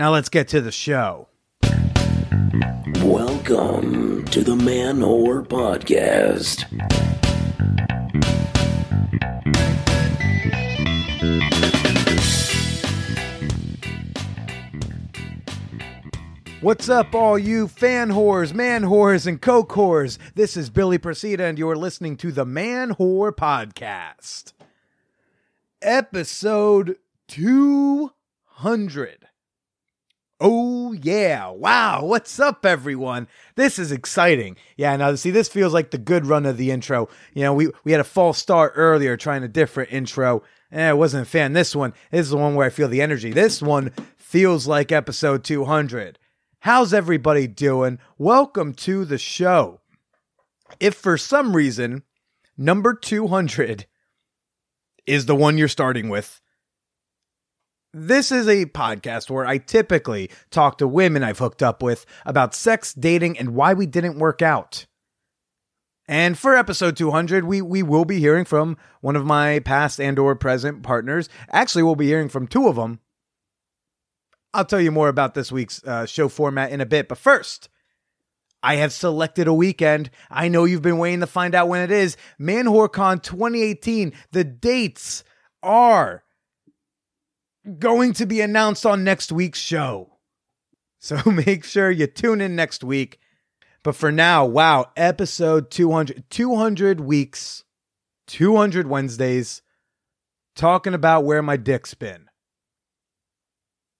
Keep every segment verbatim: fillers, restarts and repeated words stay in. Now let's get to the show. Welcome to the Man Whore Podcast. What's up, all you fan whores, man whores, and coke whores? This is Billy Procida, and you're listening to the Man Whore Podcast. Episode two hundred. Oh, yeah. Wow. What's up, everyone? This is exciting. Yeah, now, see, this feels like the good run of the intro. You know, we, we had a false start earlier trying a different intro. Eh, I wasn't a fan. This one, this is the one where I feel the energy. This one feels like episode two hundred. How's everybody doing? Welcome to the show. If for some reason, number two hundred is the one you're starting with, this is a podcast where I typically talk to women I've hooked up with about sex, dating, and why we didn't work out. And for episode two hundred, we, we will be hearing from one of my past and or present partners. Actually, we'll be hearing from two of them. I'll tell you more about this week's uh, show format in a bit, but first, I have selected a weekend. I know you've been waiting to find out when it is. Man Whore Con twenty eighteen. The dates are going to be announced on next week's show, so make sure you tune in next week. But for now, wow, episode two hundred, two hundred weeks, two hundred Wednesdays, talking about where my dick's been.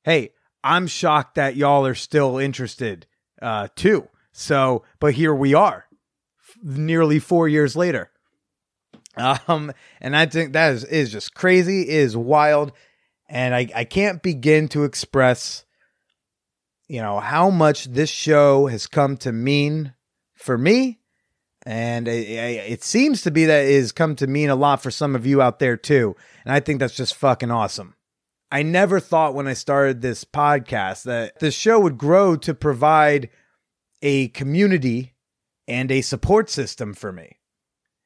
Hey, I'm shocked that y'all are still interested, uh, too. So, but here we are, f- nearly four years later. Um, and I think that is, is just crazy, is wild. And I, I can't begin to express, you know, how much this show has come to mean for me. And I, I, it seems to be that it has come to mean a lot for some of you out there, too. And I think that's just fucking awesome. I never thought when I started this podcast that this show would grow to provide a community and a support system for me.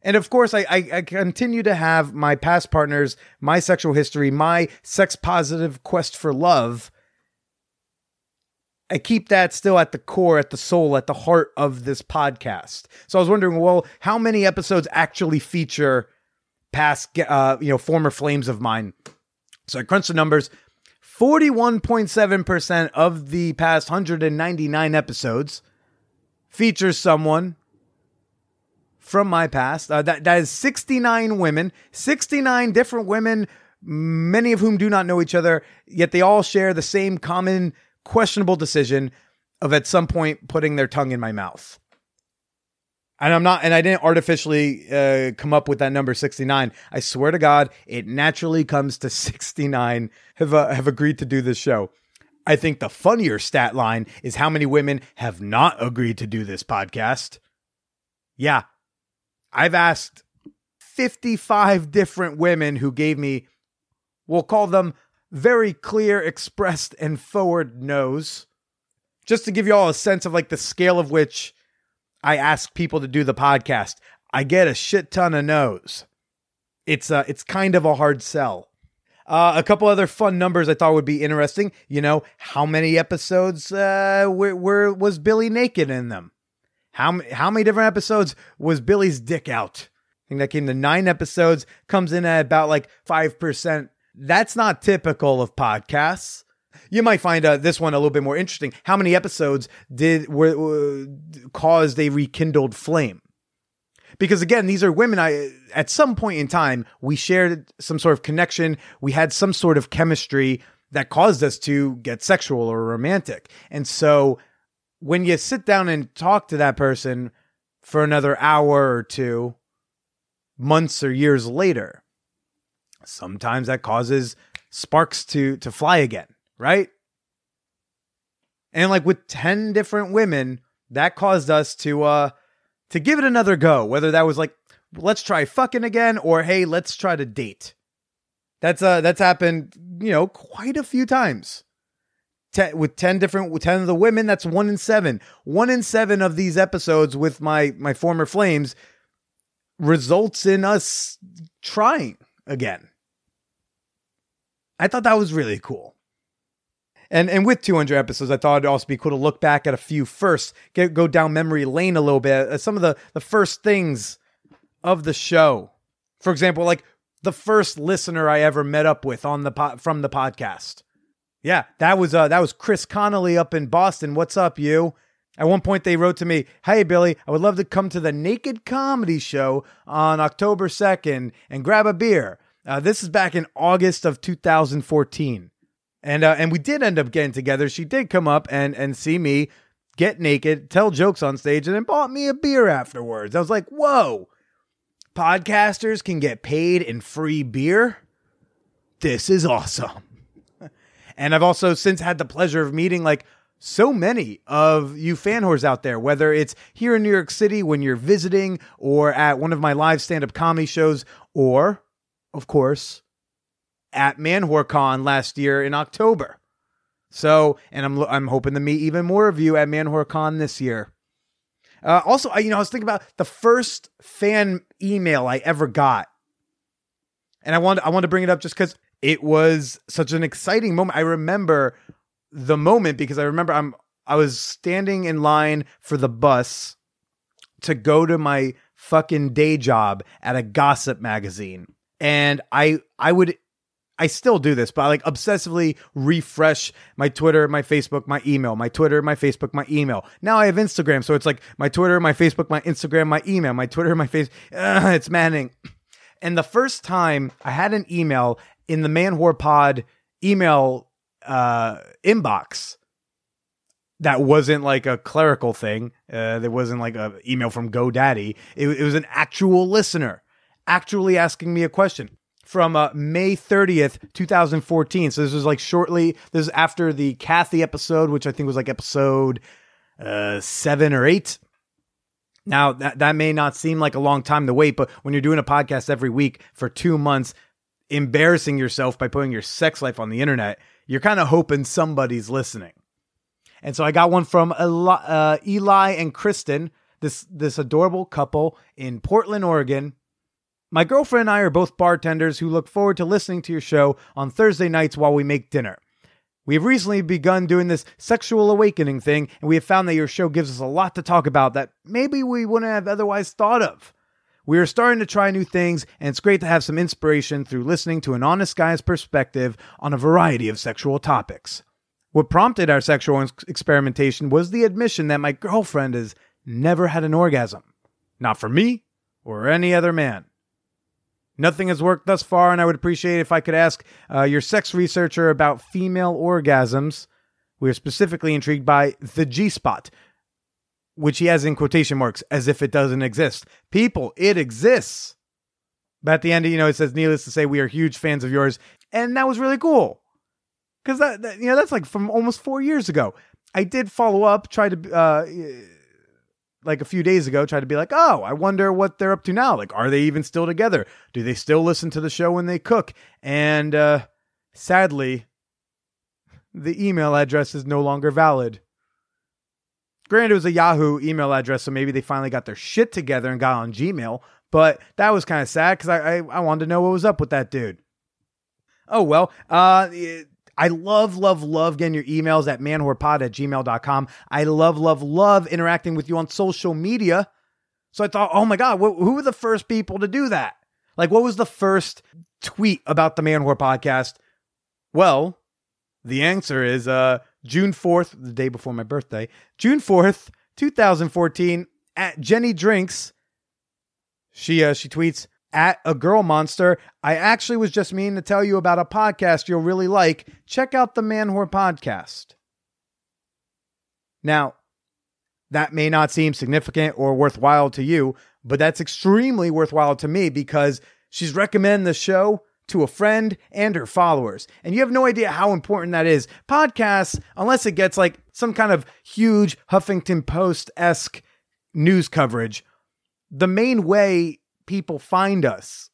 And of course, I, I, I continue to have my past partners, my sexual history, my sex positive quest for love. I keep that still at the core, at the soul, at the heart of this podcast. So I was wondering, well, how many episodes actually feature past, uh, you know, former flames of mine? So I crunched the numbers. forty-one point seven percent of the past one hundred ninety-nine episodes features someone from my past. Uh, that, that is sixty-nine women, sixty-nine different women, many of whom do not know each other, yet they all share the same common questionable decision of at some point putting their tongue in my mouth. And I'm not, and I didn't artificially uh, come up with that number sixty-nine. I swear to God, it naturally comes to sixty-nine have uh, have agreed to do this show. I think the funnier stat line is how many women have not agreed to do this podcast. Yeah, I've asked fifty-five different women who gave me, we'll call them very clear, expressed, and forward no's, just to give you all a sense of like the scale of which I ask people to do the podcast. I get a shit ton of no's. It's uh, it's kind of a hard sell. Uh, a couple other fun numbers I thought would be interesting. You know, how many episodes uh, were, were was Billy naked in them? How how many different episodes was Billy's dick out? I think that came to nine episodes. Comes in at about like five percent. That's not typical of podcasts. You might find uh, this one a little bit more interesting. How many episodes did were, were caused a rekindled flame? Because again, these are women I at some point in time we shared some sort of connection, we had some sort of chemistry that caused us to get sexual or romantic. And so when you sit down and talk to that person for another hour or two, months or years later, sometimes that causes sparks to to fly again. Right? And like with ten different women, that caused us to uh to give it another go, whether that was like, let's try fucking again, or hey, let's try to date. That's uh that's happened, you know, quite a few times. Ten, with ten different with ten of the women, that's one in seven. One in seven of these episodes with my my former flames results in us trying again. I thought that was really cool. And and with two hundred episodes, I thought it'd also be cool to look back at a few firsts, get, go down memory lane a little bit, uh, some of the, the first things of the show. For example, like the first listener I ever met up with on the po- from the podcast. Yeah, that was uh, that was Chris Connolly up in Boston. What's up, you? At one point, they wrote to me, "Hey, Billy, I would love to come to the Naked Comedy Show on October second and grab a beer." Uh, this is back in August of two thousand fourteen. And uh, and we did end up getting together. She did come up and, and see me get naked, tell jokes on stage, and then bought me a beer afterwards. I was like, whoa, podcasters can get paid in free beer? This is awesome. And I've also since had the pleasure of meeting like so many of you fan whores out there, whether it's here in New York City when you're visiting or at one of my live stand-up comedy shows or, of course, at Man Whore Con last year in October. So, and I'm I'm hoping to meet even more of you at Man Whore Con this year. Uh, also, I, you know, I was thinking about the first fan email I ever got. And I wanted, I wanted to bring it up just because it was such an exciting moment. I remember the moment because I remember I'm I was standing in line for the bus to go to my fucking day job at a gossip magazine. And I I would... I still do this, but I like obsessively refresh my Twitter, my Facebook, my email, my Twitter, my Facebook, my email. Now I have Instagram. So it's like my Twitter, my Facebook, my Instagram, my email, my Twitter, my Facebook. Ugh, it's maddening. And the first time I had an email in the Man Whore Pod email uh, inbox that wasn't like a clerical thing. Uh, there wasn't like an email from GoDaddy. It, it was an actual listener actually asking me a question. From uh, May thirtieth, twenty fourteen. So this was like shortly, this is after the Kathy episode, which I think was like episode uh, seven or eight. Now that, that may not seem like a long time to wait, but when you're doing a podcast every week for two months, embarrassing yourself by putting your sex life on the internet, you're kind of hoping somebody's listening. And so I got one from Eli, uh, Eli and Kristen, this, this adorable couple in Portland, Oregon. "My girlfriend and I are both bartenders who look forward to listening to your show on Thursday nights while we make dinner. We have recently begun doing this sexual awakening thing, and we have found that your show gives us a lot to talk about that maybe we wouldn't have otherwise thought of. We are starting to try new things, and it's great to have some inspiration through listening to an honest guy's perspective on a variety of sexual topics. What prompted our sexual experimentation was the admission that my girlfriend has never had an orgasm. Not for me or any other man. Nothing has worked thus far, and I would appreciate if I could ask uh, your sex researcher about female orgasms. We are specifically intrigued by the G-spot, which he has in quotation marks, as if it doesn't exist. People, it exists. But at the end, you know, it says, needless to say, we are huge fans of yours." And that was really cool. Because, that, that, you know, that's like from almost four years ago. I did follow up, try to... Uh, like a few days ago, tried to be like, oh, I wonder what they're up to now. Like, are they even still together? Do they still listen to the show when they cook? And uh, sadly, the email address is no longer valid. Granted, it was a Yahoo email address, so maybe they finally got their shit together and got on Gmail. But that was kind of sad because I, I, I wanted to know what was up with that dude. Oh, well, uh... It, I love, love, love getting your emails at manwhorepod at gmail dot com. I love, love, love interacting with you on social media. So I thought, oh my God, wh- who were the first people to do that? Like, what was the first tweet about the Man Whore Podcast? Well, the answer is uh, June fourth, the day before my birthday, June fourth, twenty fourteen, at Jenny Drinks. She, uh, she tweets, "At a girl monster, I actually was just meaning to tell you about a podcast you'll really like. Check out the Man Whore Podcast." Now, that may not seem significant or worthwhile to you, but that's extremely worthwhile to me because she's recommended the show to a friend and her followers. And you have no idea how important that is. Podcasts, unless it gets like some kind of huge Huffington Post-esque news coverage, the main way people find us,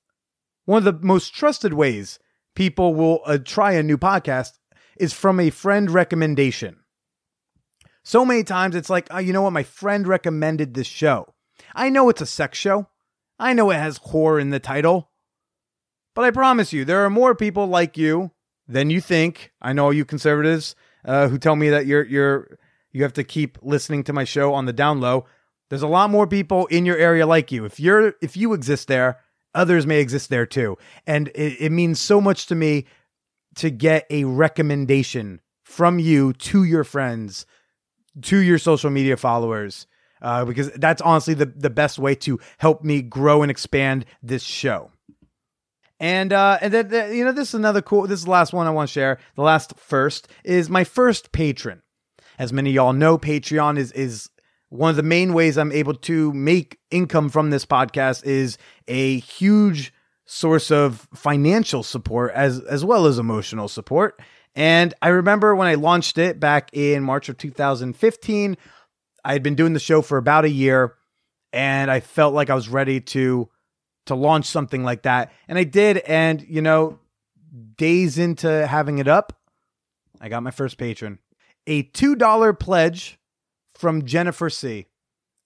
one of the most trusted ways people will uh, try a new podcast, is from a friend recommendation. So many times it's like, oh, you know what? My friend recommended this show. I know it's a sex show. I know it has whore in the title, but I promise you there are more people like you than you think. I know you conservatives uh, who tell me that you're you're you have to keep listening to my show on the down low. There's a lot more people in your area like you. If you're if you exist there, others may exist there too. And it, it means so much to me to get a recommendation from you to your friends, to your social media followers, uh, because that's honestly the, the best way to help me grow and expand this show. And, uh, and then, the, you know, this is another cool, this is the last one I want to share. The last first is my first patron. As many of y'all know, Patreon is, is one of the main ways I'm able to make income from this podcast, is a huge source of financial support as, as well as emotional support. And I remember when I launched it back in March of two thousand fifteen, I had been doing the show for about a year and I felt like I was ready to to launch something like that. And I did. And, you know, days into having it up, I got my first patron, a two dollar pledge from Jennifer C.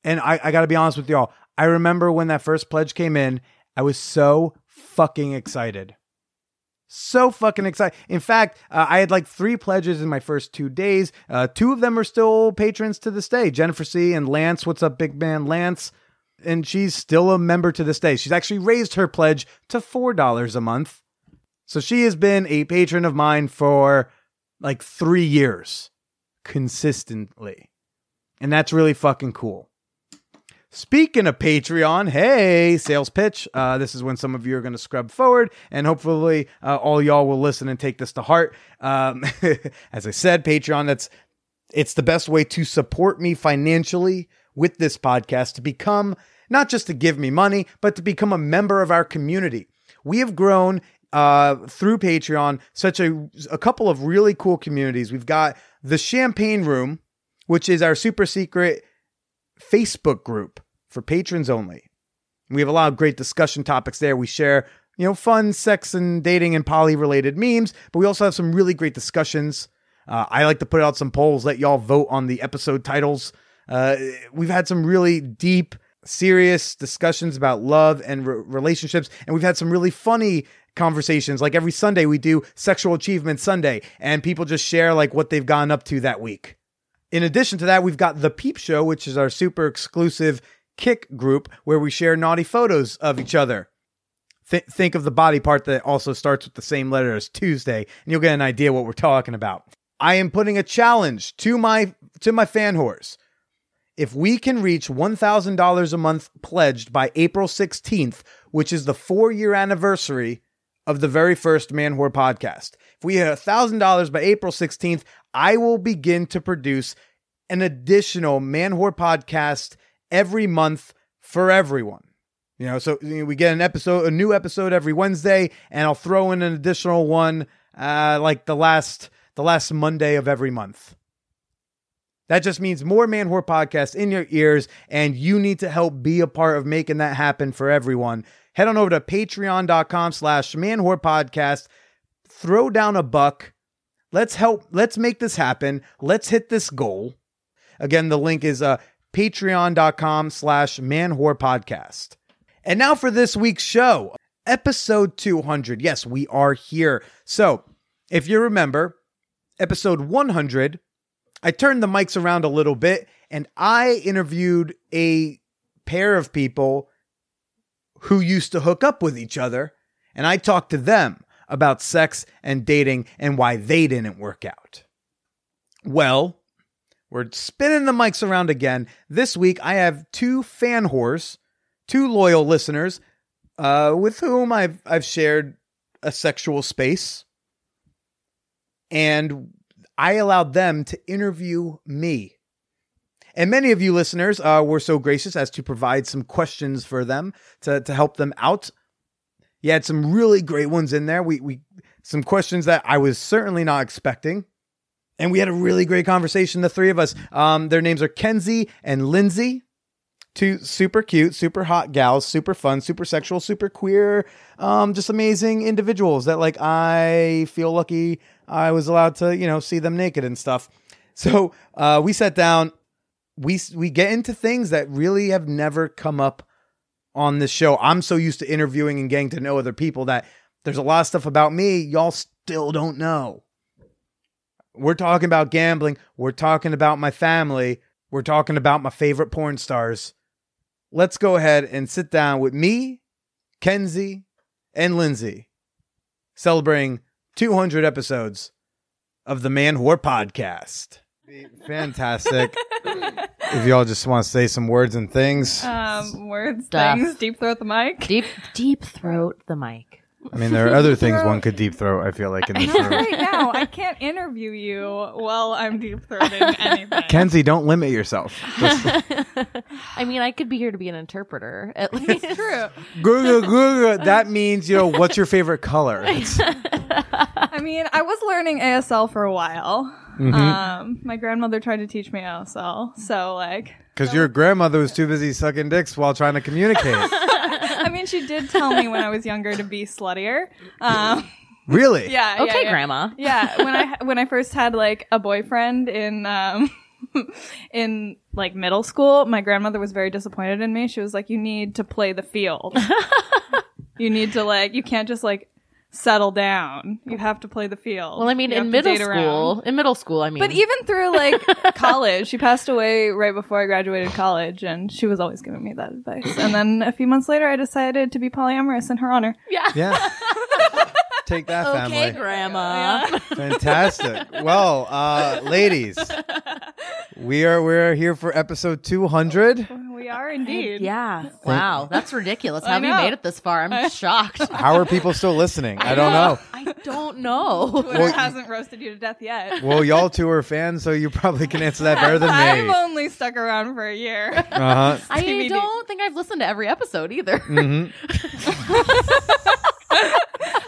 And I, I got to be honest with y'all. I remember when that first pledge came in, I was so fucking excited. So fucking excited. In fact, uh, I had like three pledges in my first two days. Uh, two of them are still patrons to this day. Jennifer C. and Lance. What's up, big man? Lance. And she's still a member to this day. She's actually raised her pledge to four dollars a month. So she has been a patron of mine for like three years consistently. And that's really fucking cool. Speaking of Patreon, hey, sales pitch. Uh, this is when some of you are going to scrub forward, and hopefully uh, all y'all will listen and take this to heart. Um, as I said, Patreon, that's it's the best way to support me financially with this podcast, to become, not just to give me money, but to become a member of our community. We have grown uh, through Patreon such a, a couple of really cool communities. We've got the Champagne Room, which is our super secret Facebook group for patrons only. We have a lot of great discussion topics there. We share, you know, fun sex and dating and poly related memes, but we also have some really great discussions. Uh, I like to put out some polls, let y'all vote on the episode titles. Uh, we've had some really deep, serious discussions about love and re- relationships. And we've had some really funny conversations. Like every Sunday we do Sexual Achievement Sunday, and people just share like what they've gone up to that week. In addition to that, we've got The Peep Show, which is our super exclusive kick group where we share naughty photos of each other. Th- think of the body part that also starts with the same letter as Tuesday, and you'll get an idea what we're talking about. I am putting a challenge to my, to my fan whores. If we can reach one thousand dollars a month pledged by April sixteenth, which is the four-year anniversary of the very first Man Whore podcast, if we hit one thousand dollars by April sixteenth, I will begin to produce an additional Man Whore podcast every month for everyone. You know, so we get an episode, a new episode every Wednesday, and I'll throw in an additional one uh, like the last the last Monday of every month. That just means more Man Whore podcasts in your ears, and you need to help be a part of making that happen for everyone. Head on over to patreon.com slash Man Whore podcast. Throw down a buck. Let's help. Let's make this happen. Let's hit this goal. Again, the link is uh, patreon.com slash Man Whore podcast. And now for this week's show, episode two hundred. Yes, we are here. So if you remember, episode one hundred, I turned the mics around a little bit and I interviewed a pair of people who used to hook up with each other, and I talked to them about sex and dating and why they didn't work out. Well, we're spinning the mics around again. This week, I have two fan whores, two loyal listeners uh, with whom I've, I've shared a sexual space, and I allowed them to interview me. And many of you listeners uh, were so gracious as to provide some questions for them to, to help them out. You had some really great ones in there. We, we some questions that I was certainly not expecting. And we had a really great conversation, the three of us. Um, their names are Kenzie and Lindsay. Two super cute, super hot gals, super fun, super sexual, super queer, um, just amazing individuals that, like, I feel lucky I was allowed to, you know, see them naked and stuff. So uh, we sat down, we we get into things that really have never come up on this show. I'm so used to interviewing and getting to know other people that there's a lot of stuff about me y'all still don't know. We're talking about gambling. We're talking about my family. We're talking about my favorite porn stars. Let's go ahead and sit down with me, Kenzie, and Lindsay, celebrating two hundred episodes of the Man Whore Podcast. Fantastic. If y'all just want to say some words and things. Um, words, Duff. things, deep throat the mic. Deep deep throat the mic. I mean, there are other things one could deep throat, I feel like, in this room. Right now, I can't interview you while I'm deep throating anything. Kenzie, don't limit yourself. Just... I mean, I could be here to be an interpreter, at least. True. Google, Google. That means, you know, what's your favorite color? It's... I mean, I was learning A S L for a while. Mm-hmm. Um, my grandmother tried to teach me A S L, so like... Because your grandmother was too busy sucking dicks while trying to communicate. I mean, she did tell me when I was younger to be sluttier. Um, really? Yeah. Okay, yeah, yeah. Grandma. Yeah. When I when I first had like a boyfriend in um, in like middle school, my grandmother was very disappointed in me. She was like, "You need to play the field. You need to like. You can't just like." Settle down. You have to play the field. Well, I mean, in middle school, in middle school, I mean. But even through like college, she passed away right before I graduated college, and she was always giving me that advice. And then a few months later, I decided to be polyamorous in her honor. Yeah. Yeah. Take that, family. Okay, Grandma. Yeah. Fantastic. Well, uh, ladies, we are we're here for episode two hundred. We are indeed. Yeah. Wow. That's ridiculous. How have you made it this far? I'm I, shocked. How are people still listening? I, I don't know. know. I don't know. Twitter well, hasn't roasted you to death yet. Well, y'all two are fans, so you probably can answer that better than me. I've only stuck around for a year. Uh-huh. I don't think I've listened to every episode either. Mm-hmm.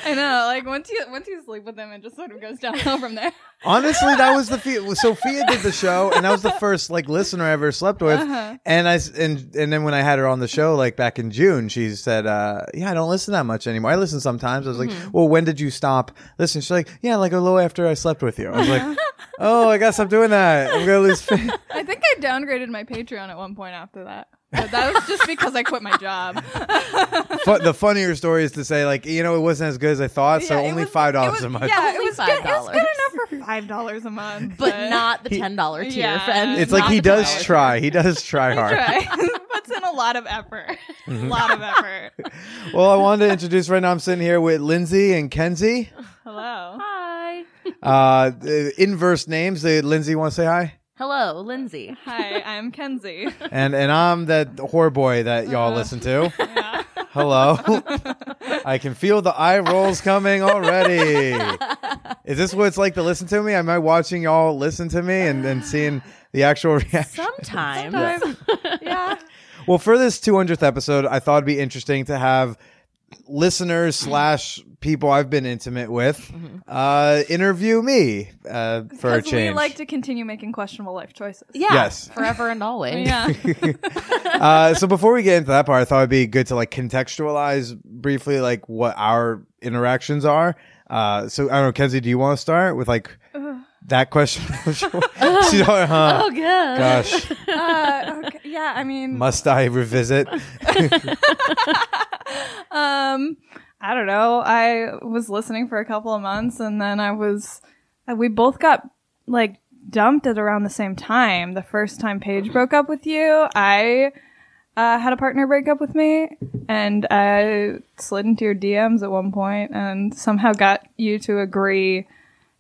I know, like once you once you sleep with them, it just sort of goes downhill from there. Honestly, that was the fe- Sophia did the show, and that was the first like listener I ever slept with. Uh-huh. And I and and then when I had her on the show, like back in June, she said, uh, "Yeah, I don't listen that much anymore. I listen sometimes." I was mm-hmm. like, "Well, when did you stop listening?" She's like, "Yeah, like a little after I slept with you." I was like, "Oh, I gotta stop doing that. I'm gonna lose." Fa- I think I downgraded my Patreon at one point after that. But that was just because I quit my job. F- the funnier story is to say, like, you know, it wasn't as good as I thought, so yeah, only was, five dollars was, a month. Yeah, it was, good, it was good enough for five dollars a month. But, but not the ten dollars he, tier, yeah, friends. It's like he does ten dollars. Try. He does try hard. He puts in a lot of effort. A lot of effort. Well, I wanted to introduce right now, I'm sitting here with Lindsay and Kenzie. Hello. Hi. Uh, inverse names. Lindsay, want to say hi? Hello, Lindsay. Hi, I'm Kenzie. And and I'm that whore boy that y'all uh, listen to. Yeah. Hello. I can feel the eye rolls coming already. Is this what it's like to listen to me? Am I watching y'all listen to me and, and seeing the actual reaction? Sometimes. Sometimes. Yeah. Well, for this two hundredth episode, I thought it'd be interesting to have listeners slash people I've been intimate with mm-hmm. uh interview me uh for a change. We like to continue making questionable life choices. Yeah. Yes. Forever and always. Yeah. uh so before we get into that part, I thought it'd be good to like contextualize briefly like what our interactions are. Uh so I don't know, Kenzie, do you want to start with like uh. that question? Oh, you know, huh? Oh, good. Gosh. Uh, okay. Yeah, I mean. Must I revisit? um, I don't know. I was listening for a couple of months, and then I was. We both got like dumped at around the same time. The first time Paige broke up with you, I uh, had a partner break up with me, and I slid into your D Ms at one point, and somehow got you to agree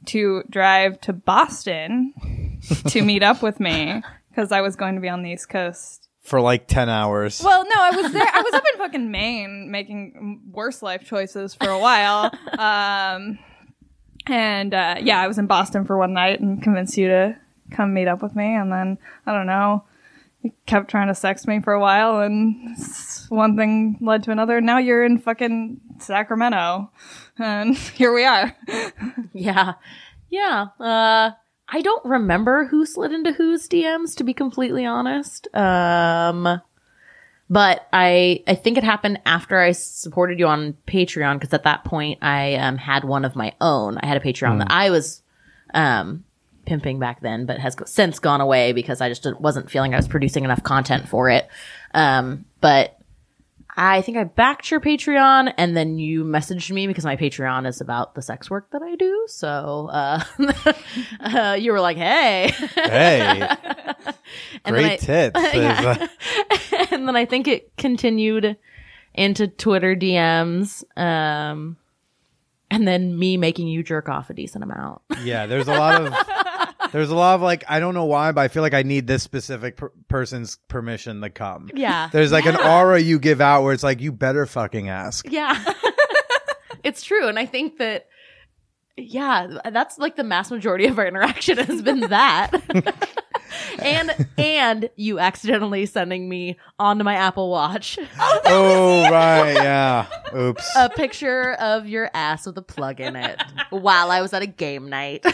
to drive to Boston to meet up with me because I was going to be on the East Coast for like ten hours. Well, no, I was there. I was up in fucking Maine making worse life choices for a while. Um, and uh, yeah, I was in Boston for one night and convinced you to come meet up with me. And then, I don't know, you kept trying to sex me for a while, and one thing led to another. Now you're in fucking Sacramento. And here we are. Yeah. Yeah. Uh, I don't remember who slid into whose D Ms, to be completely honest. Um, but I I think it happened after I supported you on Patreon, because at that point I um, had one of my own. I had a Patreon mm. that I was um, pimping back then, but has since gone away because I just wasn't feeling I was producing enough content for it. Um, but I think I backed your Patreon, and then you messaged me because my Patreon is about the sex work that I do. So uh, uh, you were like, hey. Hey. And great I, tits. Uh, yeah. And then I think it continued into Twitter D Ms. Um, and then me making you jerk off a decent amount. Yeah, there's a lot of, there's a lot of like, I don't know why, but I feel like I need this specific per- person's permission to come. Yeah. There's like yeah. an aura you give out where it's like, you better fucking ask. Yeah. It's true. And I think that, yeah, that's like the mass majority of our interaction has been that. And and you accidentally sending me onto my Apple Watch. Oh, oh right, yeah. Oops. A picture of your ass with a plug in it while I was at a game night.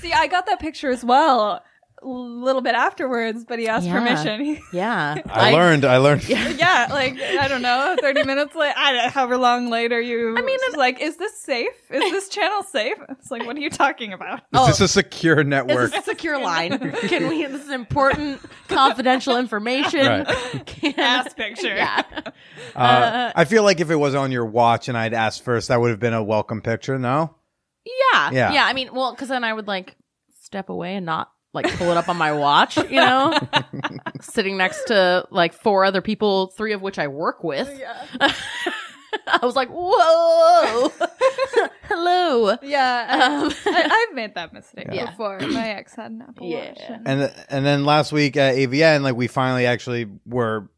See, I got that picture as well a little bit afterwards, but he asked yeah. permission. Yeah. I, I learned. I learned. Yeah, yeah, like, I don't know, thirty minutes later, I don't, however long later you I mean, it's like, is this safe? Is this channel safe? It's like, what are you talking about? Is oh, this a secure network? Is this a secure line? Can we, this is important, confidential information. Right. Can, ass picture. Yeah. Uh, uh, I feel like if it was on your watch and I'd asked first, that would have been a welcome picture, no? Yeah. Yeah. Yeah. I mean, well, because then I would like step away and not like pull it up on my watch, you know, sitting next to like four other people, three of which I work with. Yeah. I was like, whoa, hello. Yeah. Um, I, I've made that mistake yeah. before. My ex had an Apple yeah. Watch. And and, th- and then last week at A V N, like we finally actually were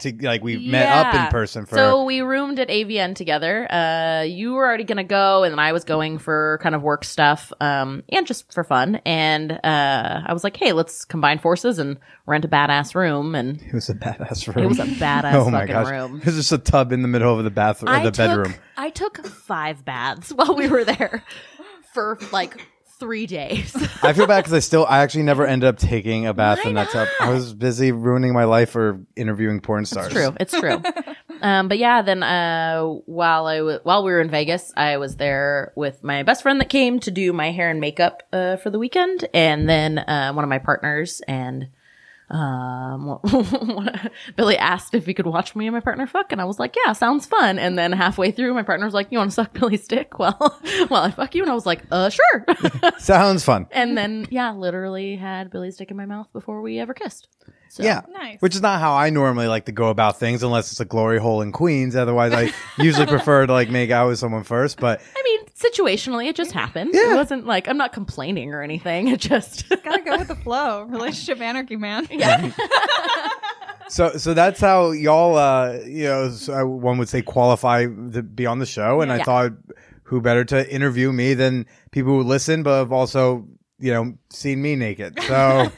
to like we yeah. met up in person for so we roomed at A V N together. Uh you were already gonna go, and then I was going for kind of work stuff um and just for fun, and uh I was like, hey, let's combine forces and rent a badass room. And it was a badass room. It was a badass oh my fucking gosh. room. It was just a tub in the middle of the bathroom of the took, bedroom. I took five baths while we were there for like three days. I feel bad because I still, I actually never ended up taking a bath in that tub. I was busy ruining my life for interviewing porn stars. It's true. It's true. um, but yeah, then uh, while I w- while we were in Vegas, I was there with my best friend that came to do my hair and makeup uh, for the weekend, and then uh, one of my partners and um, Billy asked if he could watch me and my partner fuck, and I was like, yeah, sounds fun. And then halfway through, my partner was like, you want to suck Billy's dick while while I fuck you? And I was like, uh sure. Sounds fun. And then yeah, literally had Billy's dick in my mouth before we ever kissed. So. Yeah, nice. Which is not how I normally like to go about things, unless it's a glory hole in Queens. Otherwise, I usually prefer to like make out with someone first. But I mean, situationally, it just happened. Yeah. It wasn't like I'm not complaining or anything. It just gotta go with the flow. Relationship anarchy, man. Yeah. So, so that's how y'all, uh, you know, so one would say qualify to be on the show. And yeah. I thought, who better to interview me than people who listen, but have also, you know, seen me naked. So.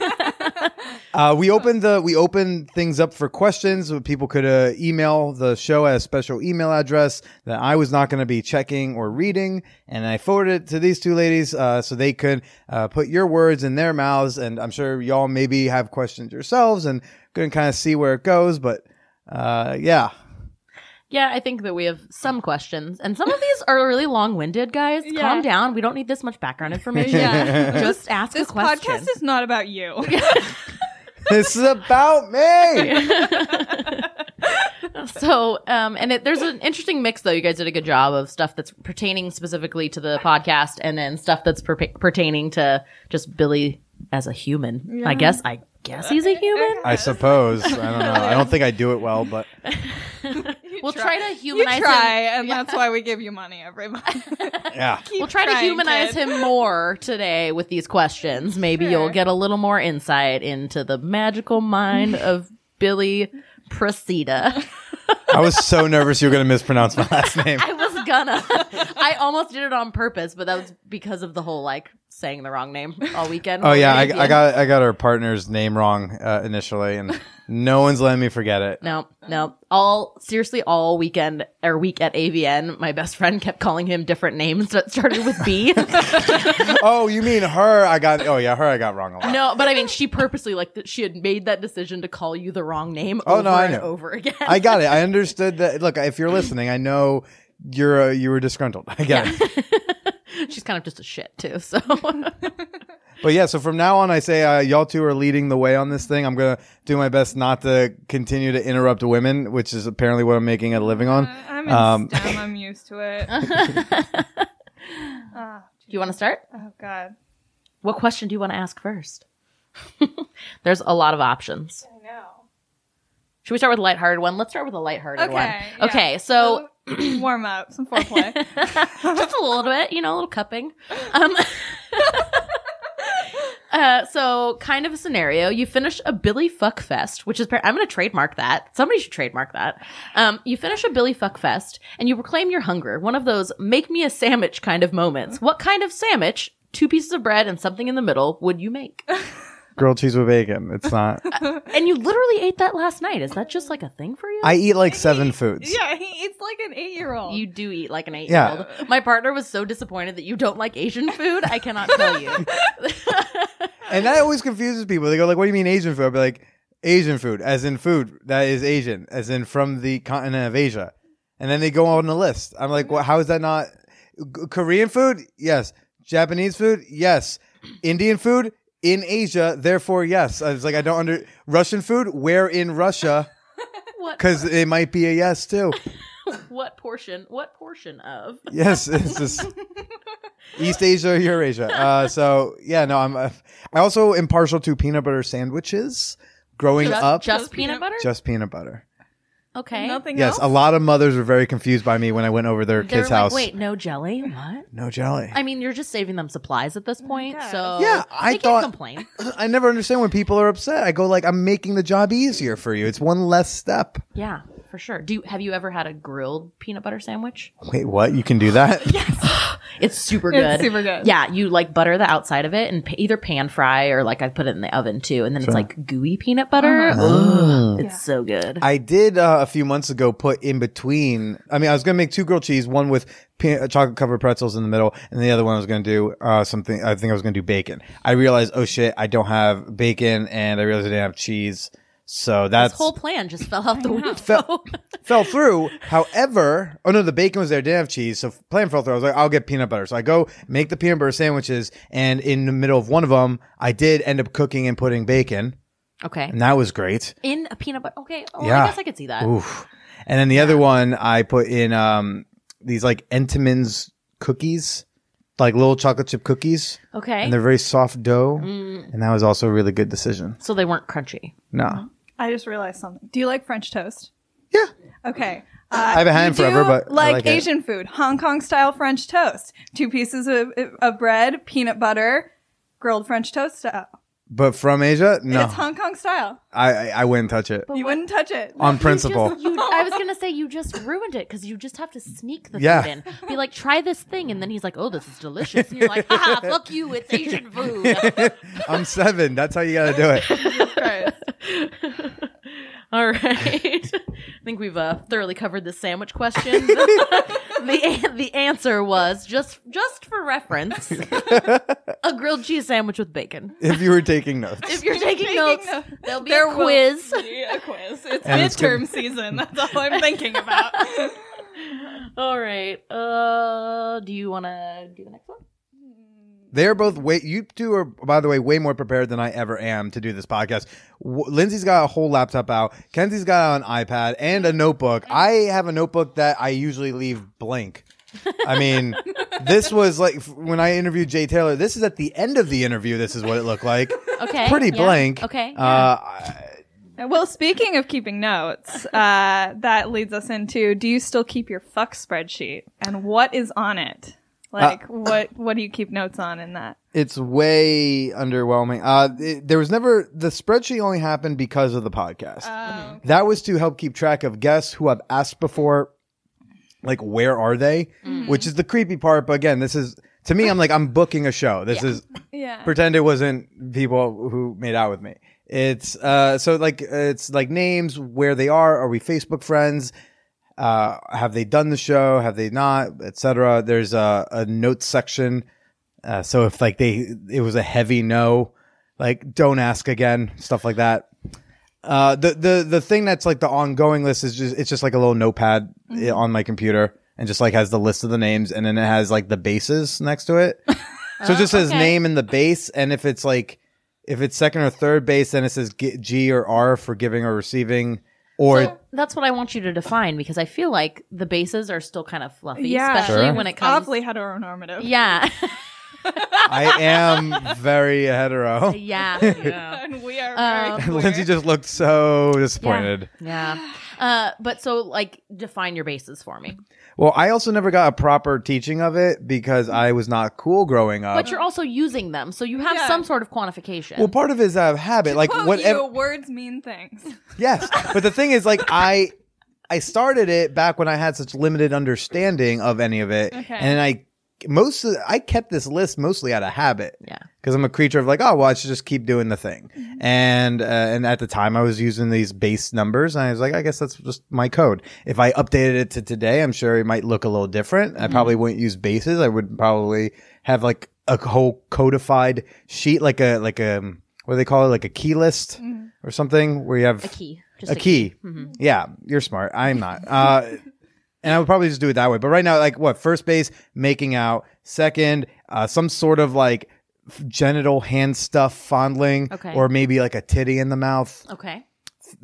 Uh, we opened the we opened things up for questions. People could uh, email the show at a special email address that I was not going to be checking or reading, and I forwarded it to these two ladies uh, so they could uh, put your words in their mouths. And I'm sure y'all maybe have questions yourselves and can kind of see where it goes. But uh, yeah. Yeah, I think that we have some questions. And some of these are really long-winded, guys. Yeah. Calm down. We don't need this much background information. Yeah. Just ask this a question. This podcast is not about you. This is about me. So, um, and it, there's an interesting mix, though. You guys did a good job of stuff that's pertaining specifically to the podcast, and then stuff that's per- pertaining to just Billy as a human. Yeah. I guess I guess he's a human. I suppose. I don't know. I don't think I do it well, but we'll try. try to humanize. You try, him. and yeah. that's why we give you money every month. Yeah, Keep we'll try trying, to humanize kid. him more today with these questions. Maybe sure. you'll get a little more insight into the magical mind of Billy Procida. I was so nervous you were going to mispronounce my last name. I was gonna. I almost did it on purpose, but that was because of the whole like saying the wrong name all weekend. Oh yeah, I, I got I got our partner's name wrong uh, initially, and no one's letting me forget it. No, no. All seriously, all weekend or week at A V N, my best friend kept calling him different names that started with B. Oh, you mean her? I got. Oh yeah, her. I got wrong a lot. No, but I mean, she purposely like th- she had made that decision to call you the wrong name. Oh over no, I know. And over again. I got it. I understood that. Look, if you're listening, I know you're uh, you were disgruntled. I got yeah. it. She's kind of just a shit, too. So But yeah, so from now on, I say uh, y'all two are leading the way on this thing. I'm going to do my best not to continue to interrupt women, which is apparently what I'm making a living on. Uh, I'm in um, STEM. I'm used to it. uh, do you want to start? Oh, God. What question do you want to ask first? There's a lot of options. I know. Should we start with a lighthearted one? Let's start with a lighthearted okay, one. Yeah. Okay, so... warm up, some foreplay. Just a little bit, you know, a little cupping. Um, uh, so, kind of a scenario. You finish a Billy Fuck Fest, which is... I'm going to trademark that. Somebody should trademark that. Um, you finish a Billy Fuck Fest, and you proclaim your hunger. One of those make-me-a-sandwich kind of moments. What kind of sandwich, two pieces of bread and something in the middle, would you make? Grilled cheese with bacon. It's not. Uh, and you literally ate that last night. Is that just like a thing for you? I eat like seven he, foods. Yeah, he eats like an eight-year-old. You do eat like an eight-year-old. Yeah. My partner was so disappointed that you don't like Asian food. I cannot tell you. And that always confuses people. They go like, what do you mean Asian food? I'll be like, Asian food, as in food that is Asian, as in from the continent of Asia. And then they go on the list. I'm like, well, how is that not? Korean food? Yes. Japanese food? Yes. Indian food? In Asia, therefore, yes. I was like, I don't under... Russian food? Where in Russia? Because it might be a yes, too. What portion? What portion of? Yes, it's just East Asia, Eurasia. Uh, so, yeah, no, I'm... Uh, I also am partial to peanut butter sandwiches growing just, up. Just peanut butter? Just peanut butter. Okay. Nothing yes, else? Yes, a lot of mothers were very confused by me when I went over their They're kids' like, house. Wait, no jelly? What? No jelly. I mean, you're just saving them supplies at this point, oh so yeah, I they thought, can't complain. I never understand when people are upset. I go like, I'm making the job easier for you. It's one less step. Yeah, for sure. Do you, have you ever had a grilled peanut butter sandwich? Wait, what? You can do that? Yes. It's super good. It's super good. Yeah, you like butter the outside of it and p- either pan fry or like I put it in the oven too. And then sure. It's like gooey peanut butter. Uh-huh. Oh, it's yeah. so good. I did uh, a few months ago put in between. I mean, I was going to make two grilled cheese, one with pe- chocolate covered pretzels in the middle. And the other one I was going to do uh, something. I think I was going to do bacon. I realized, oh shit, I don't have bacon. And I realized I didn't have cheese. So that's... this whole plan just fell out the window. Fell, fell through. However, oh no, the bacon was there. Didn't have cheese. So plan fell through. I was like, I'll get peanut butter. So I go make the peanut butter sandwiches. And in the middle of one of them, I did end up cooking and putting bacon. Okay. And that was great. In a peanut butter. Okay. Oh, yeah. I guess I could see that. Oof. And then the yeah. other one, I put in um these like Entenmann's cookies. Like little chocolate chip cookies. Okay. And they're very soft dough. Mm. And that was also a really good decision. So they weren't crunchy. No. I just realized something. Do you like French toast? Yeah. Okay. Uh, I haven't had it forever, but like, I like Asian it. Food, Hong Kong style French toast, two pieces of, of bread, peanut butter, grilled French toast style. But from Asia? No. It's Hong Kong style. I I, I wouldn't touch it. But you wouldn't touch it. On principle. Just, you, I was going to say you just ruined it because you just have to sneak the yeah. food in. Be like, try this thing. And then he's like, oh, this is delicious. And you're like, haha, fuck you. It's Asian food. I'm seven. That's how you got to do it. Jesus Christ. All right. I think we've uh, thoroughly covered the sandwich question. the a- The answer was, just just for reference, a grilled cheese sandwich with bacon. If you were taking notes. If you're taking, taking notes, notes, there'll be there a quiz. Be a quiz. It's and midterm it's season. That's all I'm thinking about. All right. Uh, do you want to do the next one? They're both way, you two are, by the way, way more prepared than I ever am to do this podcast. W- Lindsay's got a whole laptop out. Kenzie's got an iPad and a notebook. I have a notebook that I usually leave blank. I mean, this was like when I interviewed Jay Taylor. This is at the end of the interview. This is what it looked like. Okay. It's pretty yeah. blank. Okay. Yeah. Uh, I- well, speaking of keeping notes, uh, that leads us into, do you still keep your fuck spreadsheet? And what is on it? Like, uh, what what do you keep notes on in that? It's way underwhelming. Uh, it, there was never... The spreadsheet only happened because of the podcast. Oh, okay. That was to help keep track of guests who I've asked before, like, where are they? Mm. Which is the creepy part. But again, this is... To me, I'm like, I'm booking a show. This yeah. is... Yeah. Pretend it wasn't people who made out with me. It's... uh So, like, it's, like, names, where they are. Are we Facebook friends? Uh, have they done the show? Have they not? Etc. There's a, a notes section. Uh, so if like they, it was a heavy no, like don't ask again, stuff like that. Uh, the, the, the thing that's like the ongoing list is just, it's just like a little notepad mm-hmm. on my computer and just like has the list of the names and then it has like the bases next to it. So oh, it just says okay. name in the base, and if it's like if it's second or third base, then it says G or R for giving or receiving. Or so that's what I want you to define, because I feel like the bases are still kind of fluffy, yeah, especially sure. when it comes awfully heteronormative. Yeah. I am very hetero. Yeah. yeah. And we are um, very queer. Lindsay just looked so disappointed. Yeah. yeah. Uh, but so, like, define your bases for me. Well, I also never got a proper teaching of it because I was not cool growing up. But you're also using them, so you have yeah. some sort of quantification. Well, part of it is out of habit. To like, quote what you, ev- words mean things. Yes. But the thing is, like, I I started it back when I had such limited understanding of any of it. Okay. And I... Most of, I kept this list mostly out of habit, yeah, because I'm a creature of like, oh, well, I should just keep doing the thing, mm-hmm. and uh, and at the time I was using these base numbers, and I was like, I guess that's just my code. If I updated it to today, I'm sure it might look a little different. Mm-hmm. I probably wouldn't use bases. I would probably have like a whole codified sheet, like a like a what do they call it, like a key list mm-hmm. or something, where you have a key, just a, a key. key. Mm-hmm. Yeah, you're smart. I'm not. Uh, And I would probably just do it that way. But right now, like what? First base, making out. Second, uh, some sort of like genital hand stuff, fondling. Okay. Or maybe like a titty in the mouth. Okay.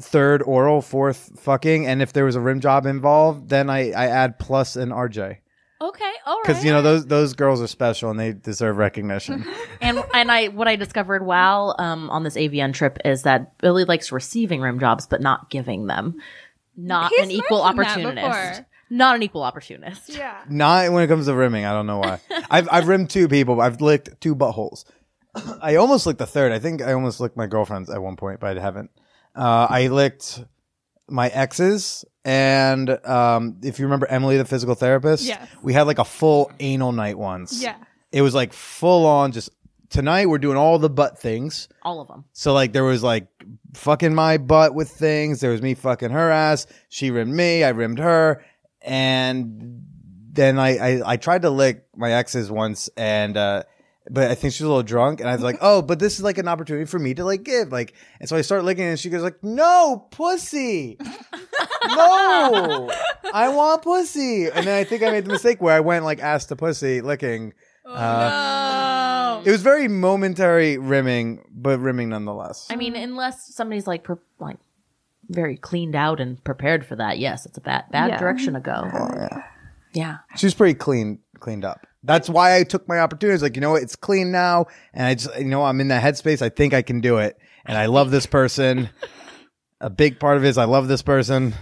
Third, oral. Fourth, fucking. And if there was a rim job involved, then I, I add plus an R J. Okay, all right. Because you know those those girls are special and they deserve recognition. and and I what I discovered while um on this A V N trip is that Billy likes receiving rim jobs but not giving them. Not He's an equal opportunist. Not an equal opportunist. Yeah. Not when it comes to rimming. I don't know why. I've I've rimmed two people. But I've licked two buttholes. I almost licked the third. I think I almost licked my girlfriend's at one point, but I haven't. Uh, I licked my ex's. And um, if you remember Emily, the physical therapist, yes. we had like a full anal night once. Yeah. It was like full on just tonight we're doing all the butt things. All of them. So like there was like fucking my butt with things. There was me fucking her ass. She rimmed me. I rimmed her. And then I, I, I tried to lick my exes once, and uh, but I think she was a little drunk, and I was like, oh, but this is like an opportunity for me to like give, like, and so I start licking, and she goes like, no, pussy, no, I want pussy, and then I think I made the mistake where I went like ass to pussy licking. Oh, uh, no. It was very momentary rimming, but rimming nonetheless. I mean, unless somebody's like per- like. very cleaned out and prepared for that. Yes, it's a bad bad yeah. direction to go. Oh, yeah. yeah. She was pretty clean, cleaned up. That's why I took my opportunities. Like, you know what? It's clean now. And I just, you know, I'm in that headspace. I think I can do it. And I love this person. A big part of it is I love this person.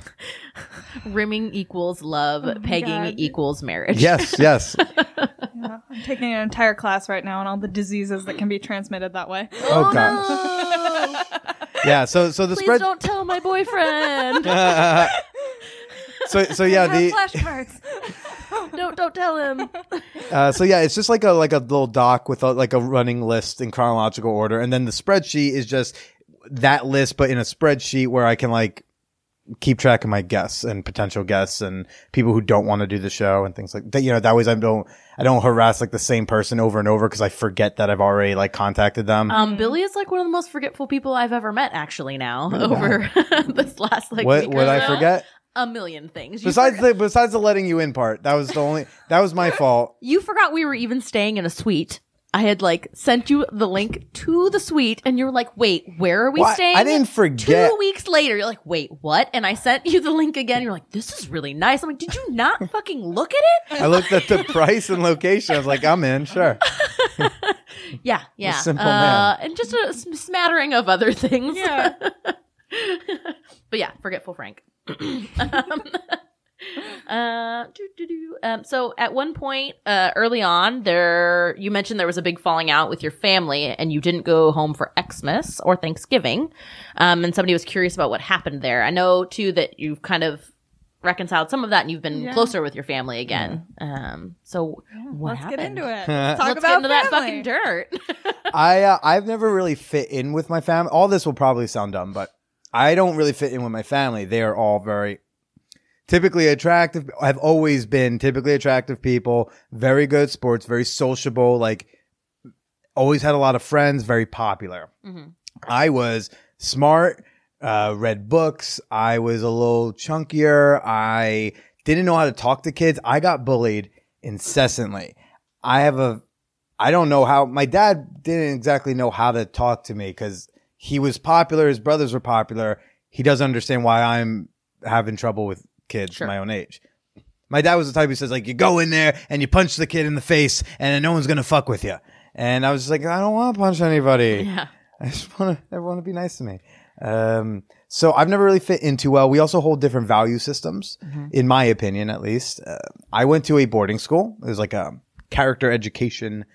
Rimming equals love. Oh, pegging God. Equals marriage. Yes, yes. yeah. I'm taking an entire class right now on all the diseases that can be transmitted that way. Oh, oh God. No. Yeah, so so the Please spread. Please don't tell my boyfriend. uh, so so yeah, the flashcards. don't don't tell him. Uh, so yeah, it's just like a like a little doc with a, like a running list in chronological order, and then the spreadsheet is just that list, but in a spreadsheet where I can like keep track of my guests and potential guests and people who don't want to do the show and things like that. You know, that way I don't I don't harass like the same person over and over because I forget that I've already like contacted them. Um, Billy is like one of the most forgetful people I've ever met actually now oh, over this last like what, week. What I forget? A million things. You besides forgot. the besides the letting you in part. That was the only that was my fault. You forgot we were even staying in a suite. I had like sent you the link to the suite and you're like, wait, where are we well, staying? I didn't forget. Two weeks later, you're like, wait, what? And I sent you the link again. You're like, this is really nice. I'm like, did you not fucking look at it? I looked at the price and location. I was like, I'm in, sure. yeah, yeah. Simple man. Uh, and just a smattering of other things. Yeah. but yeah, forgetful Frank. um, Uh, doo, doo, doo. Um, so at one point uh, early on, there you mentioned there was a big falling out with your family, and you didn't go home for Xmas or Thanksgiving. Um, and somebody was curious about what happened there. I know too that you've kind of reconciled some of that, and you've been yeah. closer with your family again. Yeah. Um, so yeah, what let's happened? Get into it. Let's talk let's about get into that fucking dirt. I uh, I've never really fit in with my family. All this will probably sound dumb, but I don't really fit in with my family. They are all very. Typically attractive, I've always been typically attractive people, very good sports, very sociable, like always had a lot of friends, very popular. Mm-hmm. I was smart, uh, read books. I was a little chunkier. I didn't know how to talk to kids. I got bullied incessantly. I have a, I don't know how, my dad didn't exactly know how to talk to me because he was popular. His brothers were popular. He doesn't understand why I'm having trouble with kids sure. my own age. My dad was the type who says, like, you go in there and you punch the kid in the face and no one's going to fuck with you. And I was just like, I don't want to punch anybody. Yeah. I just want to, everyone to be nice to me. Um, so I've never really fit in too well. We also hold different value systems, mm-hmm. in my opinion, at least. Uh, I went to a boarding school. It was like a character education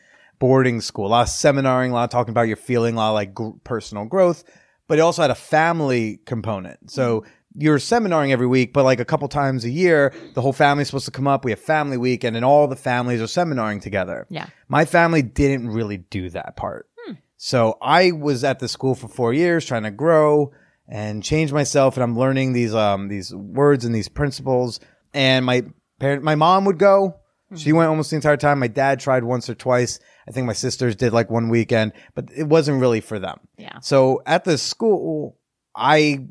boarding school. A lot of seminaring, a lot of talking about your feeling, a lot of like gr- personal growth. But it also had a family component. So you're seminaring every week, but like a couple times a year, the whole family's supposed to come up. We have family week, and then all the families are seminaring together. Yeah. My family didn't really do that part. Hmm. So I was at the school for four years trying to grow and change myself, and I'm learning these um these words and these principles. And my parent, my mom would go. Mm-hmm. She went almost the entire time. My dad tried once or twice. I think my sisters did like one weekend, but it wasn't really for them. Yeah. So at the school, I...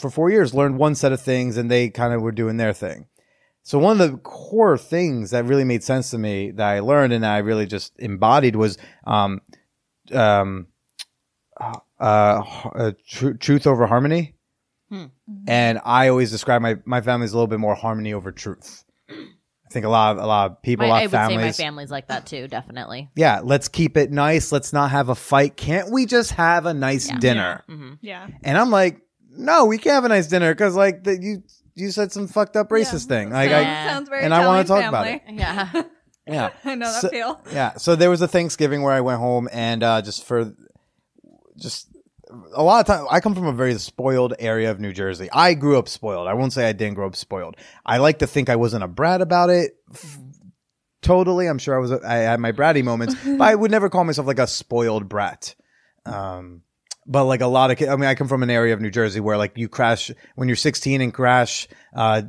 for four years, learned one set of things, and they kind of were doing their thing. So one of the core things that really made sense to me that I learned and that I really just embodied was um, um, uh, uh, tr- truth over harmony. Hmm. And I always describe my, my family as a little bit more harmony over truth. I think a lot of, a lot of people, my, a lot of families. I would say my family's like that too, definitely. Yeah, let's keep it nice. Let's not have a fight. Can't we just have a nice yeah. dinner? Yeah. Mm-hmm. yeah. And I'm like, no, we can't have a nice dinner because, like, the, you you said some fucked up racist yeah. thing. Like, yeah. I, sounds very and I want to talk family. About it. Yeah, yeah, I know that so, feel. Yeah, so there was a Thanksgiving where I went home and uh, just for just a lot of time. I come from a very spoiled area of New Jersey. I grew up spoiled. I won't say I didn't grow up spoiled. I like to think I wasn't a brat about it. Totally, I'm sure I was. A, I had my bratty moments, but I would never call myself like a spoiled brat. Um, But like a lot of kids, I mean, I come from an area of New Jersey where like you crash when you're sixteen and crash uh,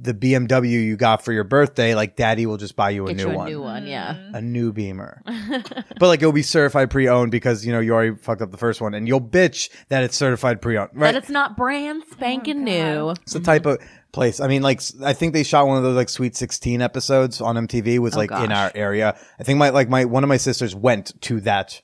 the B M W you got for your birthday. Like daddy will just buy you a Get new you a one, a new one, yeah, a new Beamer. But like it'll be certified pre-owned because you know you already fucked up the first one, and you'll bitch that it's certified pre-owned, right? That it's not brand spanking oh, new. It's the type of place. I mean, like I think they shot one of those like Sweet sixteen episodes on M T V was like oh, in our area. I think my like my one of my sisters went to that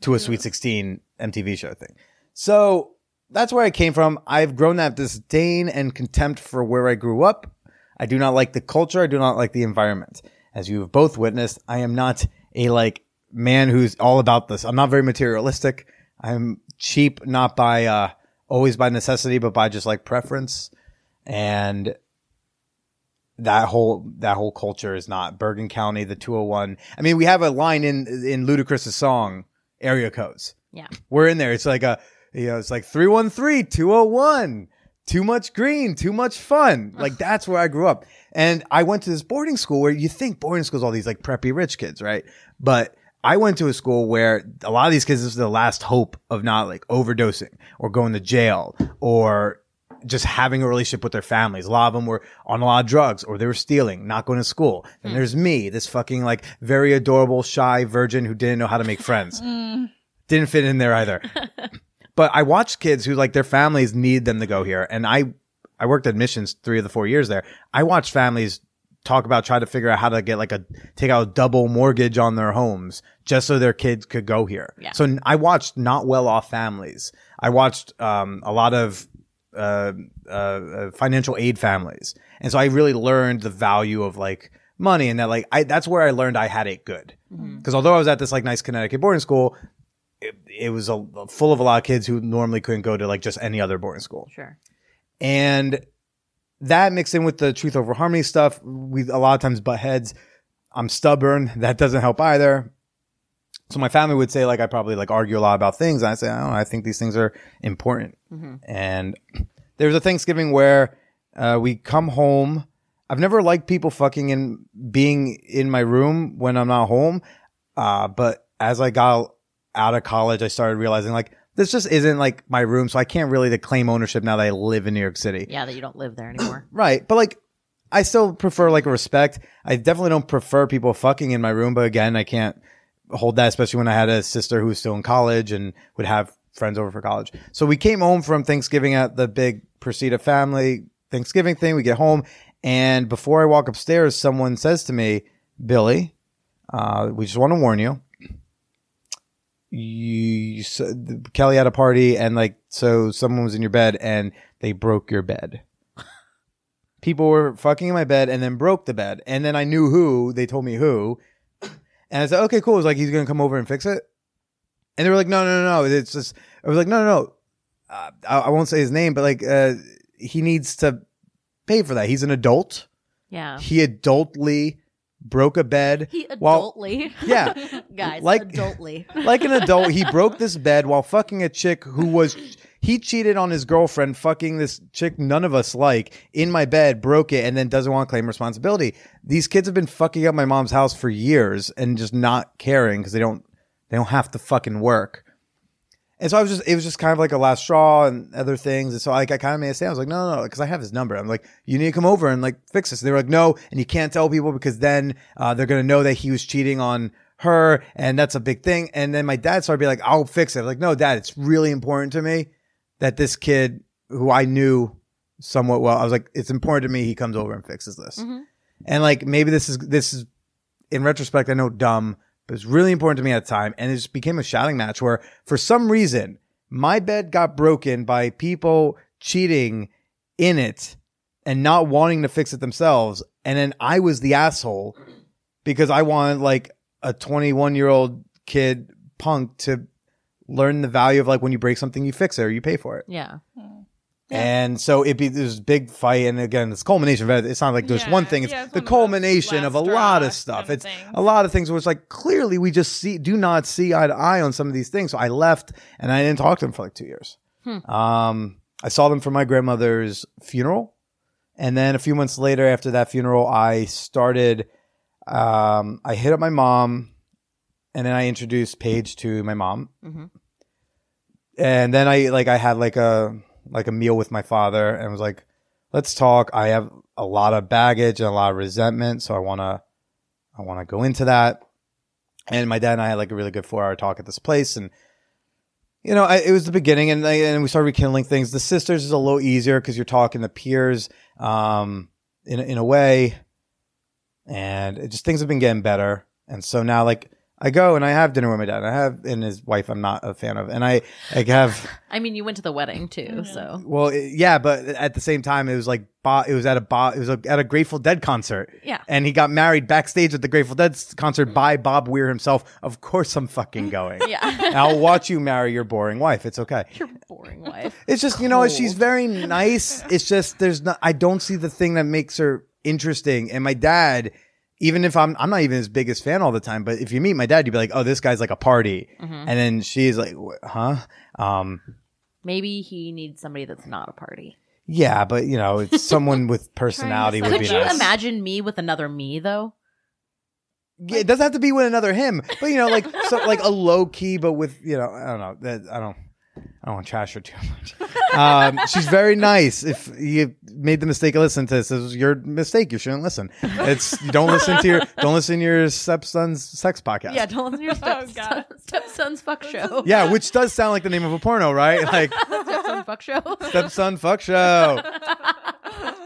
to a Sweet sixteen M T V show thing. So that's where I came from. I've grown that disdain and contempt for where I grew up. I do not like the culture. I do not like the environment. As you have both witnessed, I am not a like man who's all about this. I'm not very materialistic. I'm cheap, not by uh, always by necessity, but by just like preference. And that whole that whole culture is not Bergen County, the two oh one. I mean, we have a line in in Ludacris's song, area codes. Yeah. We're in there. It's like a, you know, it's like three one three, two oh one, too much green, too much fun. Like that's where I grew up. And I went to this boarding school where you think boarding school is all these like preppy rich kids, right? But I went to a school where a lot of these kids, this is the last hope of not like overdosing or going to jail or just having a relationship with their families. A lot of them were on a lot of drugs or they were stealing, not going to school. And mm. there's me, this fucking like very adorable, shy virgin who didn't know how to make friends. mm. Didn't fit in there either. But I watched kids who like their families need them to go here. And I, I worked admissions three of the four years there. I watched families talk about trying to figure out how to get like a, take out a double mortgage on their homes just so their kids could go here. Yeah. So I watched not well off families. I watched um, a lot of, Uh, uh, financial aid families. And so I really learned the value of like money and that like, I, that's where I learned I had it good. Mm-hmm. Cause although I was at this like nice Connecticut boarding school, it, it was a, full of a lot of kids who normally couldn't go to like just any other boarding school. Sure. And that mixed in with the truth over harmony stuff. We a lot of times butt heads. I'm stubborn. That doesn't help either. So my family would say like I probably like argue a lot about things. And I say, I don't know, I think these things are important. Mm-hmm. And there was a Thanksgiving where uh, we come home. I've never liked people fucking in being in my room when I'm not home. Uh, but as I got out of college, I started realizing like this just isn't like my room. So I can't really claim ownership now that I live in New York City. Yeah, that you don't live there anymore. Right. But like I still prefer like respect. I definitely don't prefer people fucking in my room. But again, I can't hold that, especially when I had a sister who was still in college and would have friends over for college. So we came home from Thanksgiving at the big Procida family Thanksgiving thing. We get home, and before I walk upstairs, someone says to me, Billy, uh, we just want to warn you. you so, Kelly had a party and like so someone was in your bed and they broke your bed. People were fucking in my bed and then broke the bed. And then I knew who. They told me who. And I said, okay, cool. It was like, he's going to come over and fix it. And they were like, no, no, no, no. It's just, I was like, no, no, no. Uh, I, I won't say his name, but like, uh, he needs to pay for that. He's an adult. Yeah. He adultly broke a bed. He adultly. While, yeah. Guys, like, adultly. Like an adult. He broke this bed while fucking a chick who was, he cheated on his girlfriend, fucking this chick none of us like, in my bed, broke it, and then doesn't want to claim responsibility. These kids have been fucking up my mom's house for years and just not caring because they don't, they don't have to fucking work. And so I was just, it was just kind of like a last straw and other things. And so I, I kind of made a stand. I was like, no, no, no, because I have his number. I'm like, you need to come over and like fix this. And they were like, no, and you can't tell people because then uh, they're going to know that he was cheating on her. And that's a big thing. And then my dad started being like, I'll fix it. I was like, no, Dad, it's really important to me that this kid who I knew somewhat well, I was like, it's important to me he comes over and fixes this. Mm-hmm. And like, maybe this is, this is in retrospect, I know dumb. But it's really important to me at the time. And it just became a shouting match where for some reason my bed got broken by people cheating in it and not wanting to fix it themselves. And then I was the asshole because I wanted like a twenty-one year old kid punk to learn the value of like when you break something, you fix it or you pay for it. Yeah. Yeah. And so it be this big fight, and again, this culmination of it. It's not like there's yeah, one thing; it's yeah, the culmination of a lot of stuff. It's things. a lot of things where it's like clearly we just see do not see eye to eye on some of these things. So I left, and I didn't talk to them for like two years. Hmm. Um, I saw them for my grandmother's funeral, and then a few months later, after that funeral, I started. Um, I hit up my mom, and then I introduced Paige to my mom, mm-hmm. and then I like I had like a. like a meal with my father and was like, let's talk. I have a lot of baggage and a lot of resentment. So I want to, I want to go into that. And my dad and I had like a really good four hour talk at this place. And, you know, I, it was the beginning and, I, and we started rekindling things. The sisters is a little easier because you're talking to peers um, in, in a way. And it just, things have been getting better. And so now like, I go and I have dinner with my dad. And I have and his wife. I'm not a fan of, and I like have. I mean, you went to the wedding too, mm-hmm. so. Well, it, yeah, but at the same time, it was like bo- it was at a bo- it was a, at a Grateful Dead concert. Yeah, and he got married backstage at the Grateful Dead concert mm-hmm. by Bob Weir himself. Of course, I'm fucking going. Yeah, and I'll watch you marry your boring wife. It's okay. Your boring wife. It's just Cold. You know she's very nice. It's just there's not. I don't see the thing that makes her interesting, and my dad. Even if I'm, I'm not even his biggest fan all the time, but if you meet my dad, you'd be like, oh, this guy's like a party. Mm-hmm. And then she's like, huh? Um, Maybe he needs somebody that's not a party. Yeah, but you know, it's someone with personality would be nice. Could you imagine me with another me though? Yeah, it doesn't have to be with another him, but you know, like, so, like a low key, but with, you know, I don't know that I don't. I don't want to trash her too much. Um, she's very nice. If you made the mistake of listening to this, this is your mistake. You shouldn't listen. It's don't listen to your don't listen to your stepson's sex podcast. Yeah, don't listen to your steps, oh, stepson's fuck show. Yeah, which does sound like the name of a porno, right? Like stepson fuck show. Stepson fuck show.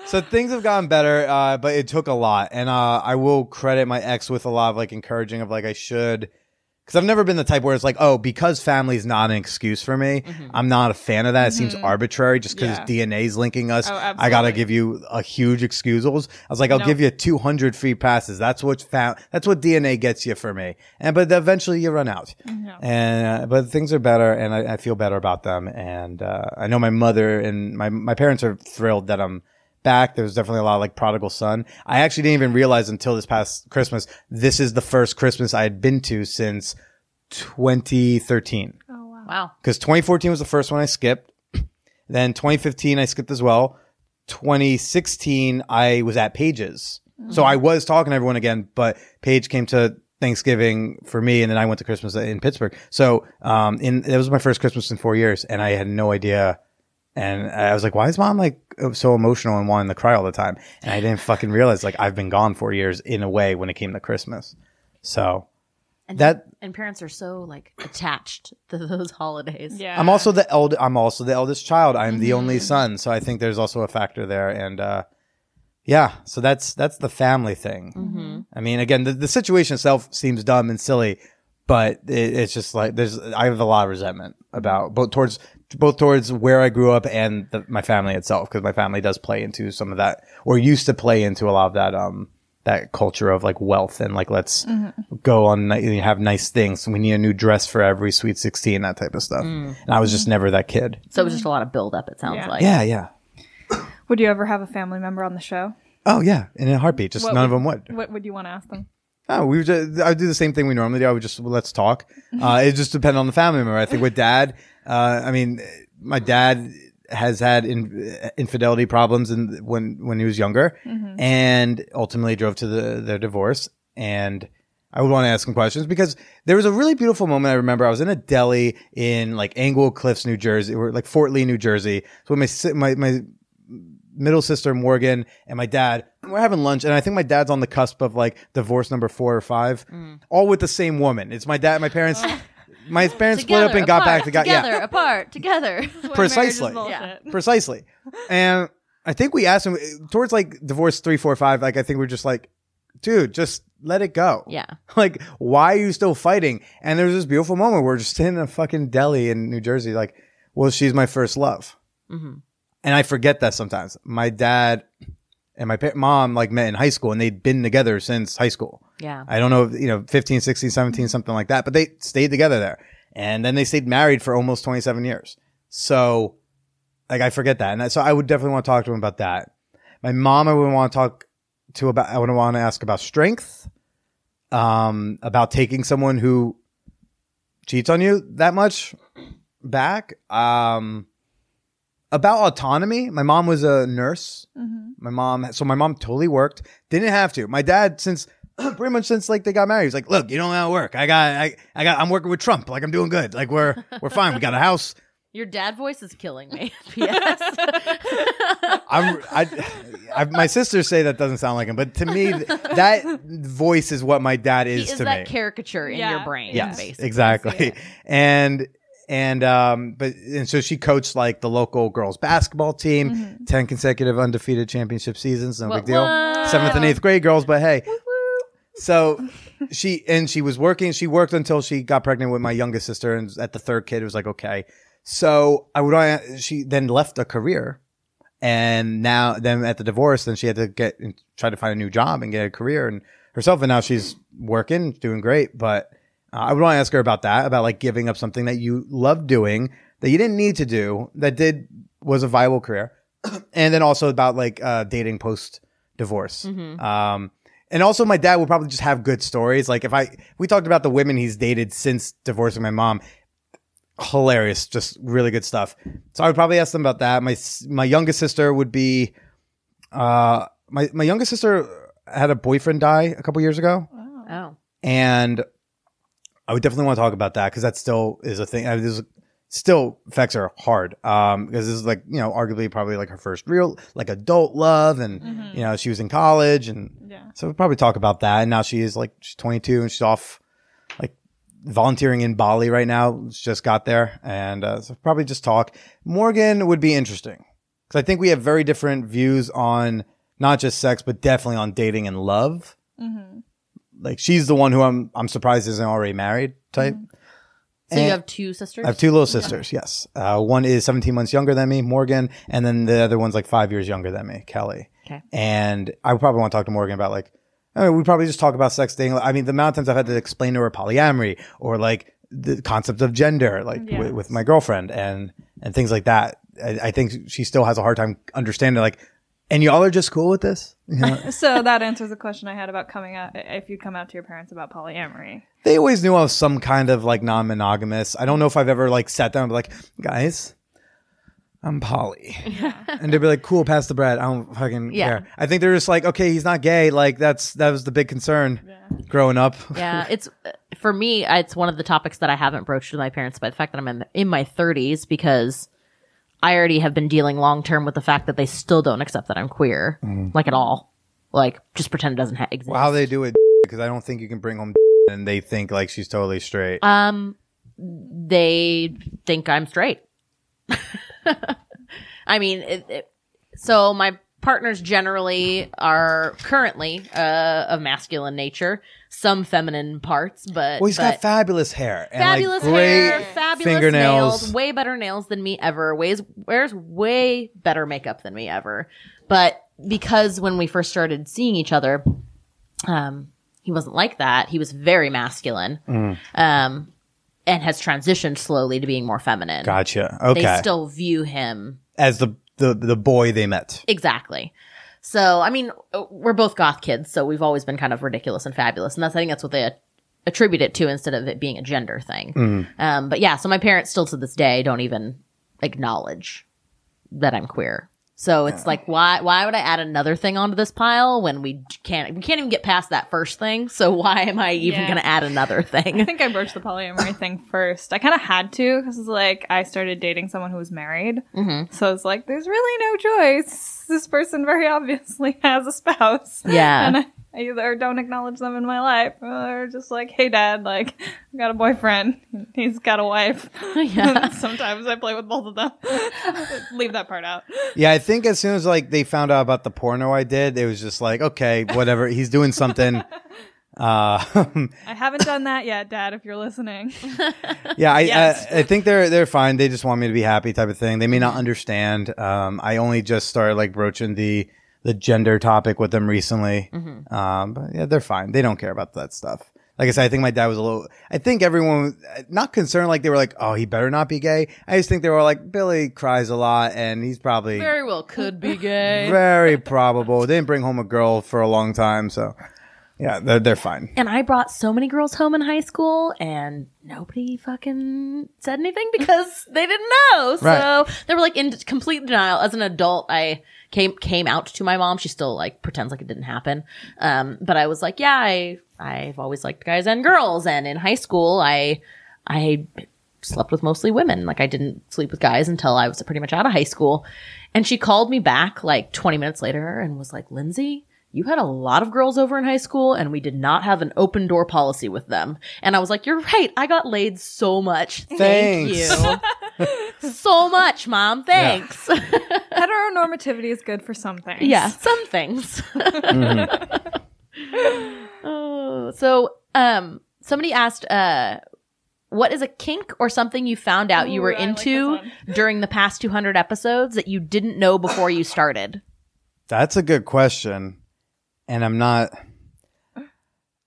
So things have gotten better, uh, but it took a lot, and uh, I will credit my ex with a lot of like encouraging of like I should. Because I've never been the type where it's like, oh, because family is not an excuse for me, mm-hmm. I'm not a fan of that. It mm-hmm. seems arbitrary just because yeah. D N A's linking us. Oh, I got to give you a huge excusals. I was like, I'll nope. give you two hundred free passes. That's what fa- That's what D N A gets you for me. And But eventually you run out. Mm-hmm. And uh, But things are better, and I, I feel better about them. And uh, I know my mother and my, my parents are thrilled that I'm back. There was definitely a lot of like prodigal son. I actually didn't even realize until this past Christmas, this is the first Christmas I had been to since twenty thirteen. Oh, wow. Wow. Because twenty fourteen was the first one I skipped. Then twenty fifteen, I skipped as well. twenty sixteen, I was at Paige's. Mm-hmm. So I was talking to everyone again, but Paige came to Thanksgiving for me, and then I went to Christmas in Pittsburgh. So um, in, it was my first Christmas in four years, and I had no idea. And I was like, why is mom like so emotional and wanting to cry all the time? And I didn't fucking realize like I've been gone four years in a way when it came to Christmas. So and, that and parents are so like attached to those holidays. Yeah. I'm also the eld- I'm also the eldest child. I'm mm-hmm. the only son. So I think there's also a factor there. And uh, yeah, so that's that's the family thing. Mm-hmm. I mean, again, the, the situation itself seems dumb and silly. But it, it's just like there's I have a lot of resentment about both towards both towards where I grew up and the, my family itself, because my family does play into some of that, or used to play into a lot of that um that culture of like wealth and like let's mm-hmm. go on and have nice things. We need a new dress for every sweet sixteen, that type of stuff. Mm-hmm. And I was just never that kid. So it was just a lot of build up. It sounds yeah. like yeah, yeah. Would you ever have a family member on the show? Oh yeah, in a heartbeat. Just what none would, of them would. What would you want to ask them? Oh, we would just, I would do the same thing we normally do. I would just, well, let's talk. Uh, it just depends on the family member. I think with dad, uh, I mean, my dad has had in, infidelity problems in, when, when he was younger mm-hmm. and ultimately drove to the, their divorce. And I would want to ask him questions because there was a really beautiful moment. I remember I was in a deli in like Anglo Cliffs, New Jersey, or like Fort Lee, New Jersey. So my, my, my, middle sister Morgan and my dad, we're having lunch, and I think my dad's on the cusp of like divorce number four or five, mm. all with the same woman. It's my dad, my parents, my parents together, split up and apart, got back to got together, yeah. apart, together, precisely, yeah. precisely. And I think we asked him towards like divorce three, four, five. Like I think we're just like, dude, just let it go. Yeah. Like, why are you still fighting? And there's this beautiful moment where we're just in a fucking deli in New Jersey. Like, well, she's my first love. Mm-hmm. And I forget that sometimes. My dad and my pa- mom like met in high school, and they'd been together since high school. Yeah. I don't know, if, you know, fifteen, sixteen, seventeen, something like that. But they stayed together there. And then they stayed married for almost twenty-seven years. So like I forget that. And so I would definitely want to talk to him about that. My mom, I would want to talk to about, I would want to ask about strength, um, about taking someone who cheats on you that much back. Um, About autonomy, my mom was a nurse. Mm-hmm. My mom, so my mom totally worked. Didn't have to. My dad, since pretty much since like they got married, he was like, "Look, you don't know how to work. I got, I, I got. I'm working with Trump. Like I'm doing good. Like we're, we're fine. We got a house." Your dad voice is killing me. P S I'm, I, I, my sisters say that doesn't sound like him, but to me, th- that voice is what my dad is, is to me. He is that caricature in yeah. your brain. Yes, basically. Exactly, and. And, um, but, and so she coached like the local girls basketball team, mm-hmm. ten consecutive undefeated championship seasons. No what, big deal. What? Seventh and eighth grade girls, but hey. So she, and she was working, she worked until she got pregnant with my youngest sister. And at the third kid, it was like, okay. So I would, she then left a career. And now then at the divorce, then she had to get, try to find a new job and get a career and herself. And now she's working, doing great, but. Uh, I would want to ask her about that, about like giving up something that you love doing that you didn't need to do that did was a viable career. And then also about like uh, dating post divorce. Mm-hmm. Um, and also my dad will probably just have good stories. Like if I we talked about the women he's dated since divorcing my mom. Hilarious. Just really good stuff. So I would probably ask them about that. My my youngest sister would be uh, my, my youngest sister had a boyfriend die a couple years ago. Oh. oh. And I would definitely want to talk about that because that still is a thing. I mean, this is, still affects her hard because um, this is like, you know, arguably probably like her first real like adult love. And, mm-hmm. you know, she was in college. And yeah. so we'll probably talk about that. And now she is like she's twenty-two and she's off like volunteering in Bali right now. She just got there. And uh, so probably just talk. Morgan would be interesting because I think we have very different views on not just sex, but definitely on dating and love. Mm-hmm. Like she's the one who I'm I'm surprised isn't already married type. Mm-hmm. So and you have two sisters? I have two little sisters, yeah. yes. Uh, one is seventeen months younger than me, Morgan, and then the other one's like five years younger than me, Kelly. Okay. And I would probably want to talk to Morgan about like, I mean, we probably just talk about sex dating. I mean, the amount of times I've had to explain to her polyamory or like the concept of gender, like yeah. w- with my girlfriend and and things like that. I, I think she still has a hard time understanding like, and y'all are just cool with this? You know? So that answers the question I had about coming out, if you'd come out to your parents about polyamory. They always knew I was some kind of like non-monogamous. I don't know if I've ever like sat down and be like, guys, I'm poly. Yeah. And they'd be like, cool, pass the bread. I don't fucking yeah. care. I think they're just like, okay, he's not gay. Like that's, that was the big concern yeah. growing up. Yeah. It's for me, it's one of the topics that I haven't broached with my parents, but the fact that I'm in, in my thirties because I already have been dealing long term with the fact that they still don't accept that I'm queer, mm. like at all. Like, just pretend it doesn't ha- exist. Well, how they do it, because I don't think you can bring home and they think like she's totally straight. Um, they think I'm straight. I mean, it, it, so my partners generally are currently uh, of masculine nature. some feminine parts, but well, he's but got fabulous hair, and fabulous like great hair, fabulous fingernails, nails, way better nails than me ever. Ways wears way better makeup than me ever. But because when we first started seeing each other, um, he wasn't like that. He was very masculine, mm. um, and has transitioned slowly to being more feminine. Gotcha. Okay. They still view him as the the, the boy they met. Exactly. So, I mean, we're both goth kids, so we've always been kind of ridiculous and fabulous. And that's, I think that's what they at- attribute it to instead of it being a gender thing. Mm. Um, but yeah, so my parents still to this day don't even acknowledge that I'm queer. So it's yeah. like, why why would I add another thing onto this pile when we can't we can't even get past that first thing? So why am I even yeah. going to add another thing? I think I broached the polyamory thing first. I kind of had to because it's like I started dating someone who was married. Mm-hmm. So it's like, there's really no choice. This person very obviously has a spouse. Yeah. And I, I either don't acknowledge them in my life or just like, hey, Dad, like, I've got a boyfriend. He's got a wife. Yeah. Sometimes I play with both of them. Leave that part out. Yeah, I think as soon as like they found out about the porno I did, it was just like, okay, whatever. He's doing something. Uh, I haven't done that yet, Dad, if you're listening. Yeah, I, yes. I I think they're they're fine. They just want me to be happy type of thing. They may not understand. Um, I only just started like broaching the... the gender topic with them recently. Mm-hmm. Um, but yeah, they're fine. They don't care about that stuff. Like I said, I think my dad was a little, I think everyone was not concerned. Like they were like, oh, he better not be gay. I just think they were like, Billy cries a lot and he's probably very well could be gay. Very probable. They didn't bring home a girl for a long time. So yeah, they're, they're fine. And I brought so many girls home in high school and nobody fucking said anything because they didn't know. So right. They were like in complete denial. As an adult, I came came out to my mom. She still like pretends like it didn't happen. Um, but I was like, yeah, I, I've always liked guys and girls. And in high school, I I slept with mostly women. Like I didn't sleep with guys until I was pretty much out of high school. And she called me back like twenty minutes later and was like, Lindsay, you had a lot of girls over in high school and we did not have an open door policy with them. And I was like, you're right. I got laid so much. Thanks. Thank you. So much, Mom. Thanks. Yeah. Heteronormativity is good for some things. Yeah, some things. Mm-hmm. Oh, so um, somebody asked, uh, what is a kink or something you found out Ooh, you were I into like during the past two hundred episodes that you didn't know before you started? That's a good question. And I'm not,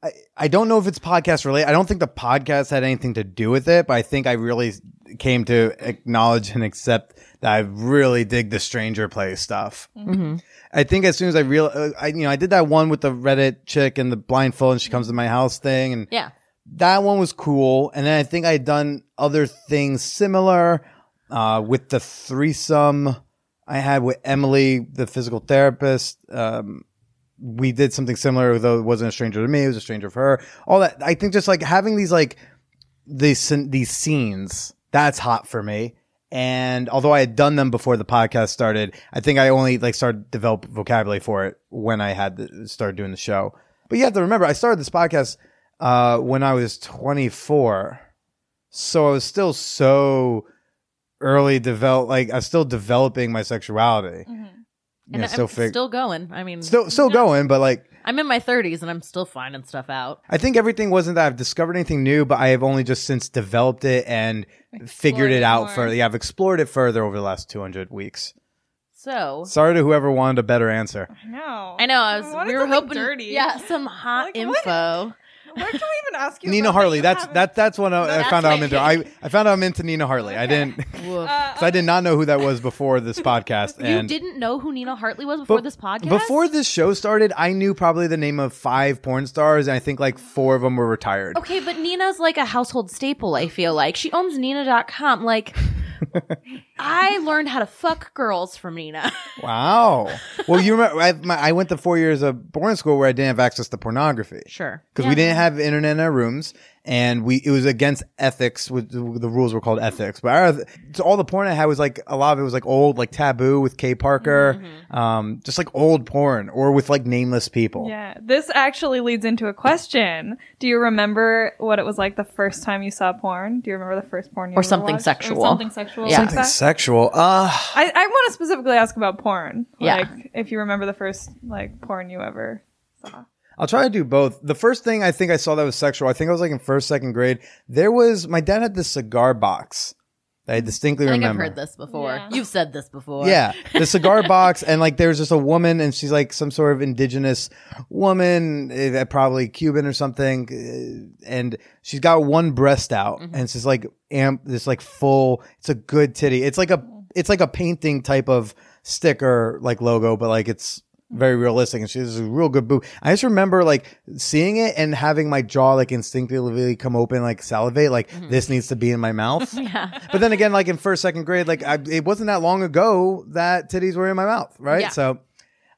I, I don't know if it's podcast related. I don't think the podcast had anything to do with it, but I think I really came to acknowledge and accept that I really dig the Stranger Play stuff. Mm-hmm. I think as soon as I realized, I, you know, I did that one with the Reddit chick and the blindfold and she comes to my house thing. And yeah. That one was cool. And then I think I had done other things similar uh, with the threesome I had with Emily, the physical therapist. Um We did something similar, though it wasn't a stranger to me. It was a stranger for her. All that. I think just like having these like these these scenes, that's hot for me. And although I had done them before the podcast started, I think I only like started to develop vocabulary for it when I had to start doing the show. But you have to remember, I started this podcast uh, when I was twenty-four. So I was still so early developed. Like I was still developing my sexuality. Mm-hmm. You know, and still I'm fig- still going. I mean, still still you know, going, but like I'm in my thirties and I'm still finding stuff out. I think everything wasn't that I've discovered anything new, but I have only just since developed it and explored figured it out more. further. Yeah, I've explored it further over the last two hundred weeks. So sorry to whoever wanted a better answer. I know. I know. I was. I we were hoping. Dirty. Yeah, some hot like, info. What? Where can we even ask you? Nina Hartley. That's that. That's when I, no, I that's found out I'm into. I, I found out I'm into Nina Hartley. Okay. I didn't. Because uh, I did not know who that was before this podcast. And you didn't know who Nina Hartley was before this podcast? Before this show started, I knew probably the name of five porn stars, and I think like four of them were retired. Okay, but Nina's like a household staple. I feel like she owns Nina dot com. Like. I learned how to fuck girls from Nina. Wow. Well, you remember I, my, I went to four years of boarding school where I didn't have access to pornography. Sure. Because yeah. we didn't have internet in our rooms, and we it was against ethics. With, the rules were called ethics, but our, so all the porn I had was like a lot of it was like old, like Taboo with Kay Parker, mm-hmm. um, just like old porn or with like nameless people. Yeah. This actually leads into a question. Do you remember what it was like the first time you saw porn? Do you remember the first porn you or something watched? sexual? Or something sexual. Yeah. Something sexual. Uh, I, I want to specifically ask about porn. Like, yeah. If you remember the first like porn you ever saw. I'll try to do both. The first thing I think I saw that was sexual, I think I was like in first, second grade. There was, my dad had this cigar box. I distinctly I think remember. I've heard this before. Yeah. You've said this before. Yeah. The cigar box. And like, there's just a woman and she's like some sort of indigenous woman, uh, probably Cuban or something. Uh, and she's got one breast out mm-hmm. and it's just like amp, this like full, it's a good titty. It's like a, it's like a painting type of sticker, like logo, but like it's very realistic. And she has a real good boob. I just remember like seeing it and having my jaw like instinctively come open, like salivate, like mm-hmm. this needs to be in my mouth. Yeah. But then again, like in first, second grade, like I, it wasn't that long ago that titties were in my mouth, right? Yeah. So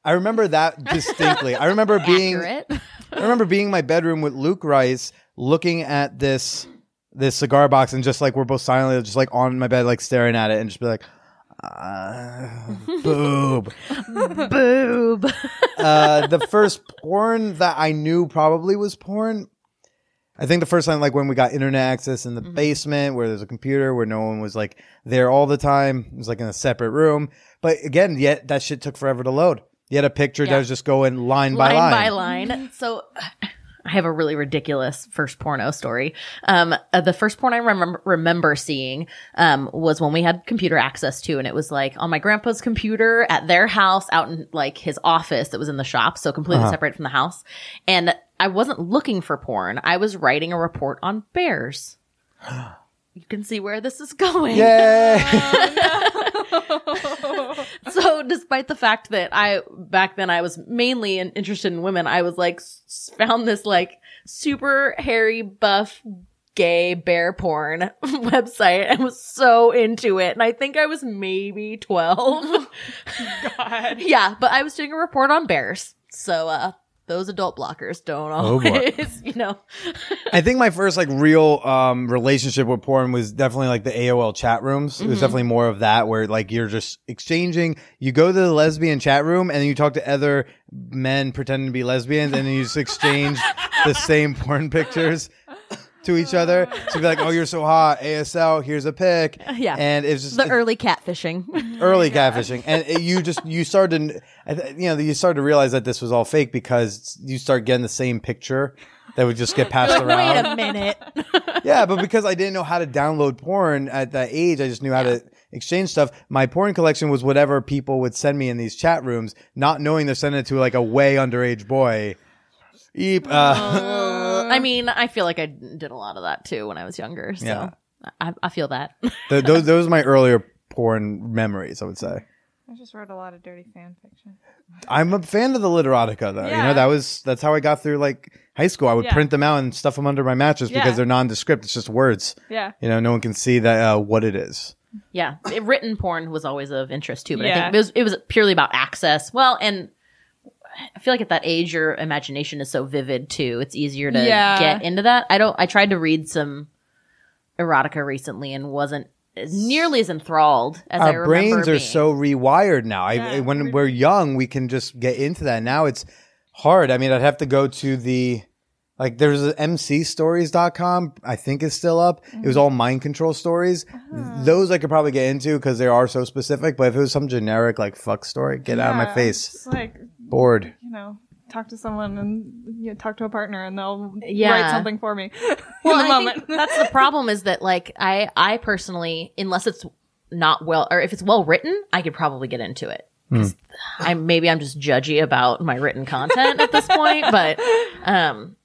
I remember that distinctly. I remember being, I remember being in my bedroom with Luke Rice, looking at this this cigar box, and just like we're both silently just like on my bed, like staring at it, and just be like. Uh, boob. Boob. uh, the first porn that I knew probably was porn. I think the first time, like when we got internet access in the mm-hmm. basement where there's a computer where no one was like there all the time. It was like in a separate room. But again, yet that shit took forever to load. You had a picture yeah. that was just going line, line by line. Line by line. So I have a really ridiculous first porno story. Um, uh, the first porn I remember, remember seeing um, was when we had computer access to, and it was like on my grandpa's computer at their house out in like his office that was in the shop. So completely uh-huh. separate from the house. And I wasn't looking for porn. I was writing a report on bears. You can see where this is going. Yay! Oh, no. So despite the fact that I, back then I was mainly in, interested in women, I was like, s- found this like super hairy, buff, gay bear porn website and was so into it. And I think I was maybe twelve. God. Yeah, but I was doing a report on bears. So, uh, those adult blockers don't always, oh you know. I think my first like real um, relationship with porn was definitely like the A O L chat rooms. Mm-hmm. It was definitely more of that where like you're just exchanging. You go to the lesbian chat room and you talk to other men pretending to be lesbians and then you just exchange the same porn pictures to each other. So you'd be like, oh, you're so hot. A S L, here's a pic. Yeah. And it's just the it, early catfishing. Early catfishing. And it, you just, you started to. I th- you know, you started to realize that this was all fake because you start getting the same picture that would just get passed like, around. Wait a minute. Yeah, but because I didn't know how to download porn at that age, I just knew how yeah. to exchange stuff. My porn collection was whatever people would send me in these chat rooms, not knowing they're sending it to like a way underage boy. Eep. Uh. Uh, I mean, I feel like I did a lot of that too when I was younger. So yeah. I, I feel that. Th- those, those are my earlier porn memories, I would say. I just wrote a lot of dirty fan fiction. I'm a fan of the literotica, though. Yeah. You know, that was that's how I got through like high school. I would yeah. print them out and stuff them under my mattress yeah. because they're nondescript. It's just words. Yeah. You know, no one can see that uh, what it is. Yeah, it, written porn was always of interest too, but yeah. I think it was it was purely about access. Well, and I feel like at that age, your imagination is so vivid too. It's easier to yeah. get into that. I don't. I tried to read some erotica recently and wasn't. Nearly as enthralled as I remember being. Our brains are so rewired now. Yeah, I, when we're young, we can just get into that. Now it's hard. I mean, I'd have to go to the, like, there's m c stories dot com, I think is still up. Mm-hmm. It was all mind control stories. Uh-huh. Those I could probably get into because they are so specific. But if it was some generic, like, fuck story, get yeah, out of my face. It's like, bored. You know. Talk to someone and you know, talk to a partner and they'll yeah. write something for me. Well, in the moment. That's the problem is that like I, I personally, unless it's not well, or if it's well written, I could probably get into it. Mm. I maybe I'm just judgy about my written content at this point, but um,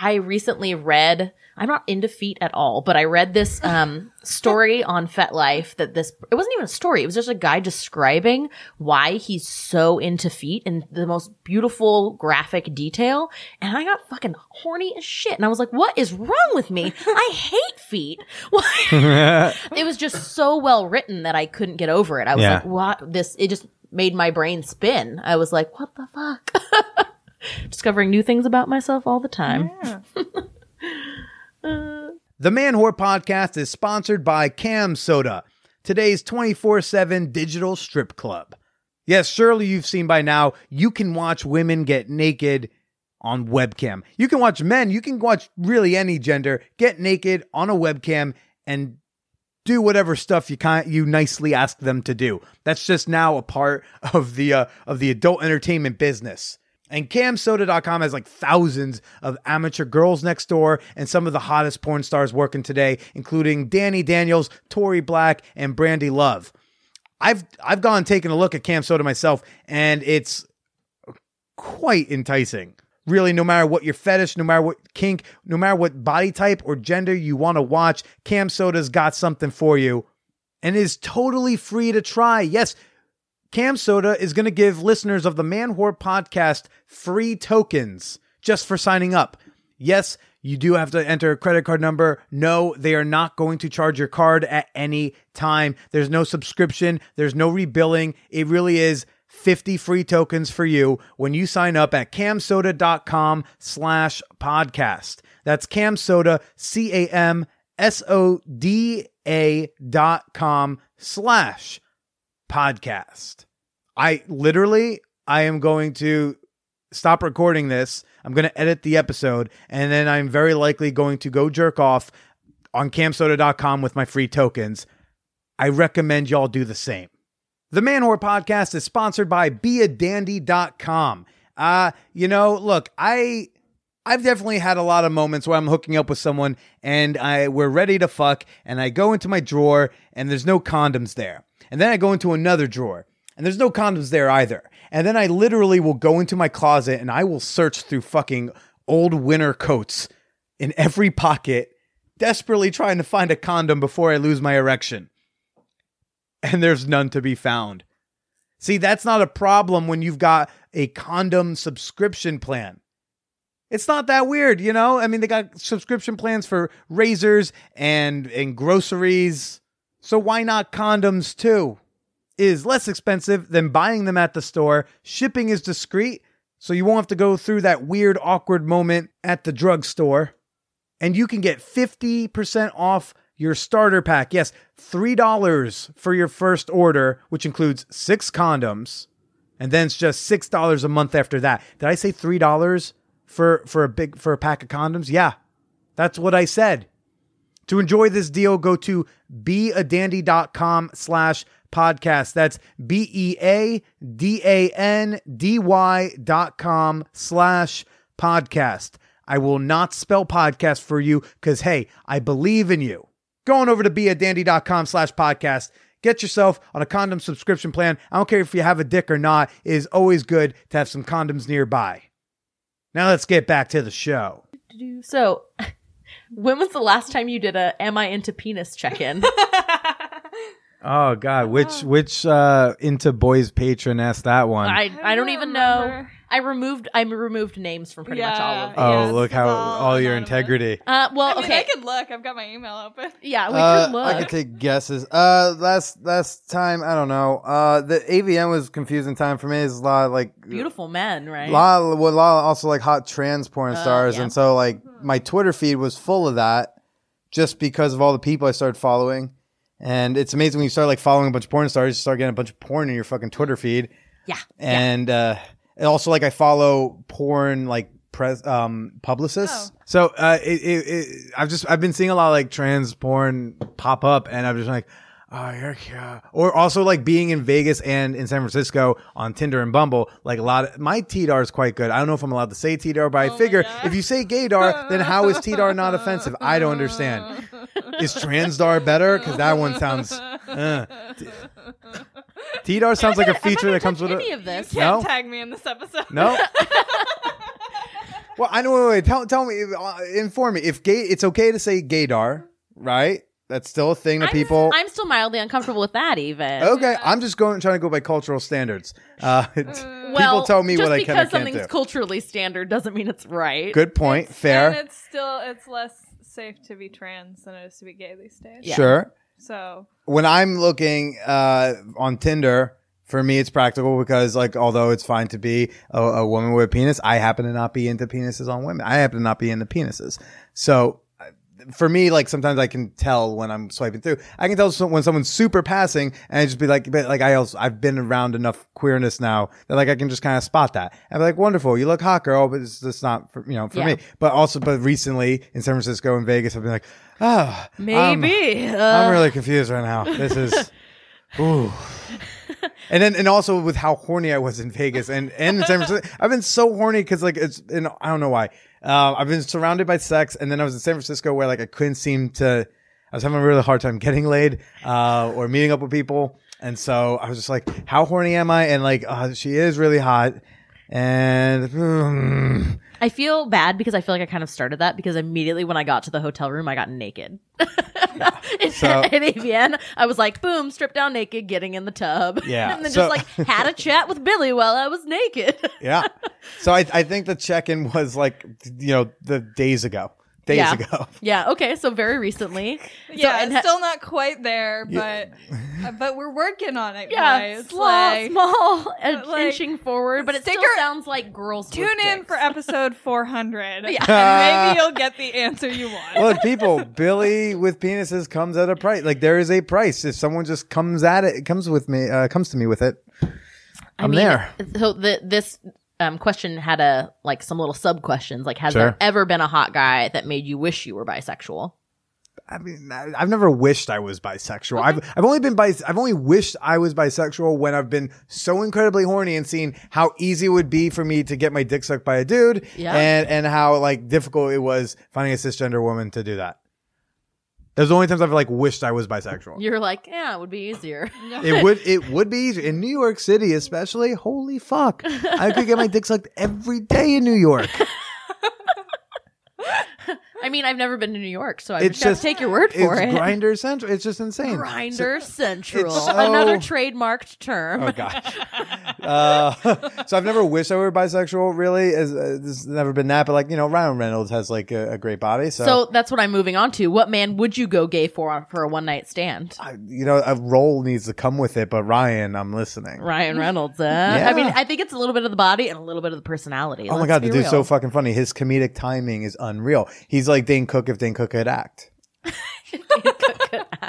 I recently read, I'm not into feet at all, but I read this um story on FetLife that this, it wasn't even a story. It was just a guy describing why he's so into feet in the most beautiful graphic detail. And I got fucking horny as shit. And I was like, what is wrong with me? I hate feet. It was just so well written that I couldn't get over it. I was yeah. like, what? This, it just made my brain spin. I was like, what the fuck? Discovering new things about myself all the time. Yeah. uh. The Man Whore Podcast is sponsored by Cam Soda, today's twenty-four seven digital strip club. Yes, surely you've seen by now, you can watch women get naked on webcam. You can watch men, you can watch really any gender, get naked on a webcam and do whatever stuff you can, you nicely ask them to do. That's just now a part of the uh, of the adult entertainment business. And Cam Soda dot com has like thousands of amateur girls next door and some of the hottest porn stars working today, including Danny Daniels, Tori Black, and Brandi Love. I've I've gone and taken a look at Cam Soda myself, and it's quite enticing. Really, no matter what your fetish, no matter what kink, no matter what body type or gender you want to watch, Cam Soda's got something for you and is totally free to try. Yes, Cam Soda is going to give listeners of the Man Whore Podcast free tokens just for signing up. Yes, you do have to enter a credit card number. No, they are not going to charge your card at any time. There's no subscription. There's no rebilling. It really is fifty free tokens for you when you sign up at camsoda.com slash podcast. That's Camsoda, C A M S O D A dot com slash podcast. I literally, I am going to stop recording this. I'm going to edit the episode, and then I'm very likely going to go jerk off on camsoda dot com with my free tokens. I recommend y'all do the same. The Man Whore Podcast is sponsored by be a dandy dot com. Uh, you know, look, I, I've definitely had a lot of moments where I'm hooking up with someone and I we're ready to fuck, and I go into my drawer and there's no condoms there. And then I go into another drawer and there's no condoms there either. And then I literally will go into my closet and I will search through fucking old winter coats in every pocket, desperately trying to find a condom before I lose my erection. And there's none to be found. See, that's not a problem when you've got a condom subscription plan. It's not that weird, you know? I mean, they got subscription plans for razors and, and groceries. So why not condoms too? It is less expensive than buying them at the store. Shipping is discreet, so you won't have to go through that weird, awkward moment at the drugstore. And you can get fifty percent off your starter pack. Yes, three dollars for your first order, which includes six condoms, and then it's just six dollars a month after that. Did I say three dollars for for a big for a pack of condoms? Yeah. That's what I said. To enjoy this deal, go to be a dandy dot com slash podcast. That's B E A D A N D Y dot com slash podcast. I will not spell podcast for you because, hey, I believe in you. Going over to beadandy.com slash podcast. Get yourself on a condom subscription plan. I don't care if you have a dick or not. It is always good to have some condoms nearby. Now let's get back to the show. So when was the last time you did a am I into penis check-in? Oh, God. Which which uh, into boys patron asked that one? I, I don't even know. I removed I removed names from pretty yeah, much all of them. Oh, yeah, look how all, all your integrity. Uh, well, I mean, okay. I could look. I've got my email open. Yeah, we uh, could look. I could take guesses. Uh, last last time, I don't know. Uh, the A V N was confusing time for me. It's a lot of like beautiful men, right? A lot, of, well, a lot of also like hot trans porn uh, stars, yeah. And so like my Twitter feed was full of that, just because of all the people I started following. And it's amazing when you start like following a bunch of porn stars, you start getting a bunch of porn in your fucking Twitter feed. Yeah, and. Yeah. uh And also, like, I follow porn, like, pres- um, publicists. Oh. So uh, it, it, it, I've just I've been seeing a lot of, like, trans porn pop up, and I'm just like, oh, you're cute. Or also, like, being in Vegas and in San Francisco on Tinder and Bumble, like, a lot of – my T D R is quite good. I don't know if I'm allowed to say T D R, but oh I figure if you say gaydar, then how is T D R not offensive? I don't understand. Is transdar better? Because that one sounds uh. – T D R sounds like a feature that comes with it. You can't no? tag me in this episode. No. Well, I know. Wait, wait, tell, tell me, uh, inform me. If gay, it's okay to say gaydar, right? That's still a thing that I'm, people. I'm still mildly uncomfortable with that, even. Okay, yeah. I'm just going trying to go by cultural standards. Uh, mm. Well, people tell me what I can and can't do. Just because something's culturally standard doesn't mean it's right. Good point. It's, fair. And it's still it's less safe to be trans than it is to be gay these days. Yeah. Sure. So when I'm looking uh, on Tinder, for me, it's practical because, like, although it's fine to be a, a woman with a penis, I happen to not be into penises on women. I happen to not be into penises. So for me, like, sometimes I can tell when I'm swiping through. I can tell some, when someone's super passing, and I just be like, but, like I also, I've been around enough queerness now that, like, I can just kind of spot that. I'm like, wonderful, you look hot, girl, but it's just not, for, you know, for yeah. me. But also, but recently in San Francisco and Vegas, I've been like, oh, maybe um, uh. I'm really confused right now. This is, ooh. And then, and also with how horny I was in Vegas and, and in San Francisco, I've been so horny because like it's, and I don't know why. Uh, I've been surrounded by sex. And then I was in San Francisco where like I couldn't seem to, I was having a really hard time getting laid, uh, or meeting up with people. And so I was just like, how horny am I? And like, uh, she is really hot. And mm. I feel bad because I feel like I kind of started that because immediately when I got to the hotel room, I got naked. Yeah. in, so, in A V N, I was like, boom, stripped down naked, getting in the tub. Yeah. And then so, just like had a chat with Billy while I was naked. Yeah. So I, I think the check-in was like, you know, the days ago. Days yeah. ago. Yeah. Okay. So very recently. Yeah. So, and ha- still not quite there, but yeah. uh, but we're working on it. Yeah. Guys. Slow, like, small, ed- like, inching forward, but it still your, sounds like girls. Tune in dicks. For episode four hundred. Yeah. And maybe you'll get the answer you want. Well, people, Billy with penises comes at a price. Like there is a price. If someone just comes at it, comes with me, uh, comes to me with it. I'm I mean, there. So the, this. Um, question had a like some little sub questions like has sure. there ever been a hot guy that made you wish you were bisexual? I mean, I, I've never wished I was bisexual. Okay. I've I've only been bis- I've only wished I was bisexual when I've been so incredibly horny and seen how easy it would be for me to get my dick sucked by a dude, yeah. and and how like difficult it was finding a cisgender woman to do that. That's the only times I've like wished I was bisexual. You're like, yeah, it would be easier. It would, it would be easier in New York City, especially. Holy fuck! I could get my dick sucked every day in New York. I mean, I've never been to New York, so I just, just have to take your word for it's it. Grindr Central. It's just insane. Grindr Central. So, another trademarked term. Oh gosh. Uh, so I've never wished I were bisexual. Really, as uh, there's never been that. But like you know, Ryan Reynolds has like a, a great body. So. so that's what I'm moving on to. What man would you go gay for for a one night stand? I, you know, a role needs to come with it. But Ryan, I'm listening. Ryan Reynolds. Uh? Yeah. I mean, I think it's a little bit of the body and a little bit of the personality. Oh Let's my god, the dude's real. So fucking funny. His comedic timing is unreal. He's like Dane Cook if Dane Cook could act.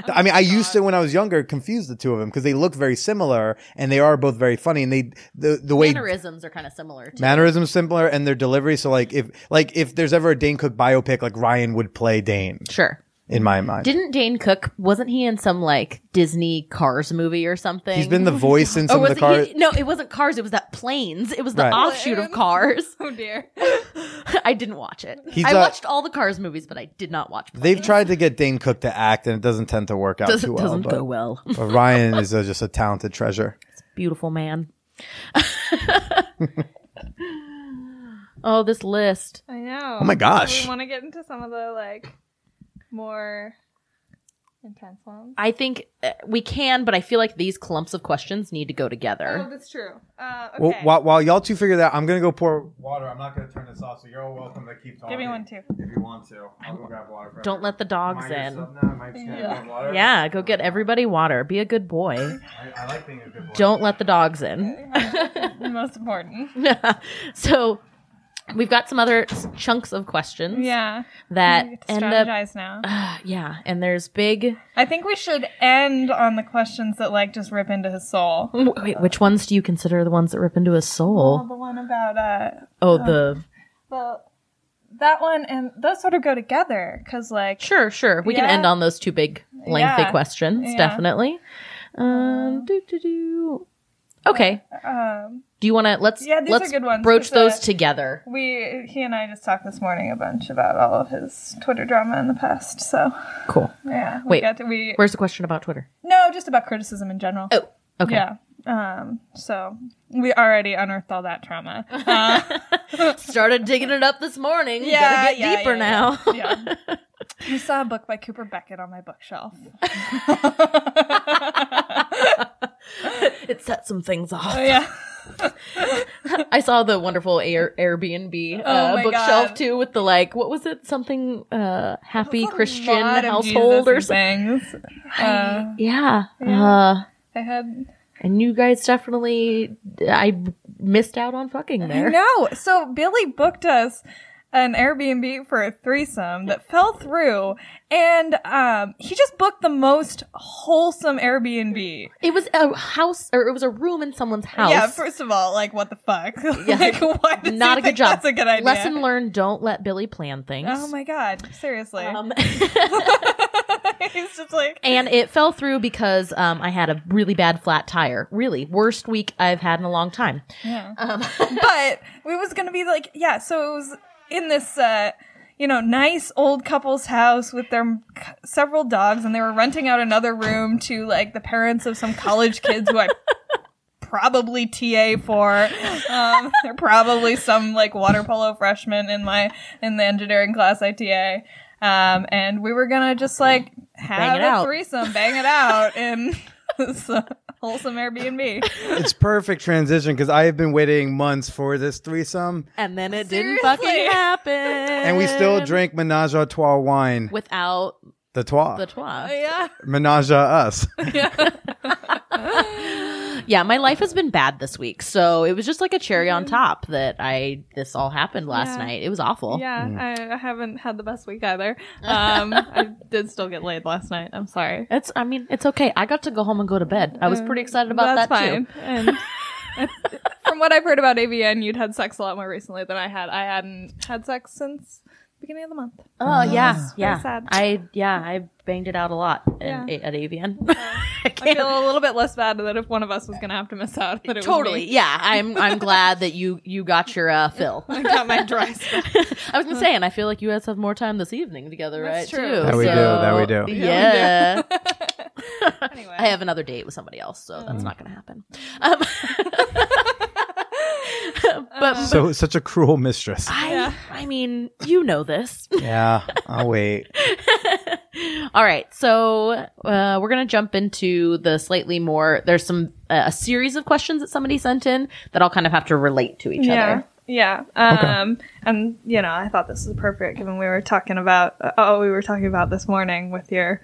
I mean, I used to when I was younger confuse the two of them because they look very similar and they are both very funny and they the the way mannerisms are kind of similar. Too. Mannerisms similar and their delivery. So like if like if there's ever a Dane Cook biopic, like Ryan would play Dane. Sure. In my mind. Didn't Dane Cook, wasn't he in some like Disney Cars movie or something? He's been the voice in some of the Cars. He, no, it wasn't Cars. It was that Planes. It was the right. offshoot of Cars. Oh dear. I didn't watch it. He's I a, watched all the Cars movies, but I did not watch Planes. They've tried to get Dane Cook to act and it doesn't tend to work out doesn't, too well. It doesn't but, go well. But Ryan is a, just a talented treasure. It's a beautiful man. Oh, this list. I know. Oh my gosh. We want to get into some of the like... more intense ones. I think uh, we can, but I feel like these clumps of questions need to go together. Oh, that's true. Uh, okay. Well, while, while y'all two figure that, I'm going to go pour water. I'm not going to turn this off, so you're all welcome to keep talking. Give me one, too. If you want to. I'll go grab water. For Don't everybody. Let the dogs Mind in. Now, yeah. Water. Yeah, go get everybody water. Be a good boy. I, I like being a good boy. Don't let the dogs in. The most important. So... we've got some other chunks of questions. Yeah. That end up. Now. Uh, yeah. And there's big. I think we should end on the questions that, like, just rip into his soul. Wait, which ones do you consider the ones that rip into his soul? Well, the one about. Uh, oh, um, the. Well, that one and those sort of go together because, like. Sure, sure. We yeah. can end on those two big, lengthy yeah. questions, yeah. definitely. Um, do, do, do. Okay. Um. Do you want to let's yeah, these let's are good ones, broach those uh, together? We he and I just talked this morning a bunch about all of his Twitter drama in the past. So cool. Yeah. We Wait. Got to, we, where's the question about Twitter? No, just about criticism in general. Oh. Okay. Yeah. Um. So we already unearthed all that trauma. Uh, Started digging it up this morning. Yeah. Gotta get yeah, deeper yeah, yeah, now. Yeah. I saw a book by Cooper Beckett on my bookshelf. It set some things off. Oh, yeah. I saw the wonderful Air- Airbnb uh, oh bookshelf God. Too with the like what was it something uh, happy Christian household or something uh, yeah, yeah. Uh, I had and you guys definitely I missed out on fucking there no so Billy booked us an Airbnb for a threesome that fell through, and um, he just booked the most wholesome Airbnb. It was a house, or it was a room in someone's house. Yeah, first of all, like, what the fuck? Yeah. Like, why did Not a good job. That's a good idea? Lesson learned, don't let Billy plan things. Oh my god, seriously. Um, He's just like, and it fell through because um, I had a really bad flat tire. Really, worst week I've had in a long time. Yeah. Um, but we was gonna be like, yeah. So it was in this, uh, you know, nice old couple's house with their c- several dogs, and they were renting out another room to like the parents of some college kids who I. Probably T A for. Um, they're probably some like water polo freshman in my in the engineering class I T A. Um, and we were gonna just like have a threesome, bang it out in this uh, wholesome Airbnb. It's perfect transition because I have been waiting months for this threesome, and then it Seriously. didn't fucking happen. And we still drink Menage a Trois wine without the Trois. The Trois, oh, yeah. Menage a us. Yeah. Yeah, my life has been bad this week, so it was just like a cherry on top that I this all happened last yeah. night. It was awful. Yeah, mm. I, I haven't had the best week either. Um, I did still get laid last night. I'm sorry. It's. I mean, it's okay. I got to go home and go to bed. I was pretty excited about That's that fine. too. And from what I've heard about A V N, you'd had sex a lot more recently than I had. I hadn't had sex since the beginning of the month. Oh, oh yeah, yeah. yeah. Sad. I yeah I. banged it out a lot yeah. in, at A V N. Uh, I, I feel a little bit less bad that if one of us was going to have to miss out. That it totally. Was me. Yeah. I'm I'm glad that you, you got your uh, fill. I got my dry spell. I was going to say, and I feel like you guys have more time this evening together, That's right? True. Too. That we so, do. That we do. Yeah. yeah. We do. Anyway. I have another date with somebody else, so mm. that's not going to happen. Um, but, uh, so but, such a cruel mistress. I, yeah. I mean, you know this. Yeah. I'll wait. All right, so uh, we're going to jump into the slightly more – there's some uh, a series of questions that somebody sent in that all kind of have to relate to each yeah, other. Yeah, yeah. Um, okay. And, you know, I thought this was appropriate given we were talking about uh, – oh, we were talking about this morning with your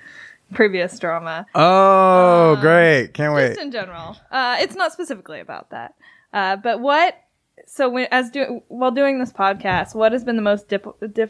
previous drama. Oh, um, great. Can't wait. Just in general. Uh, it's not specifically about that. Uh, but what – so when, as do, while doing this podcast, what has been the most dip, dif,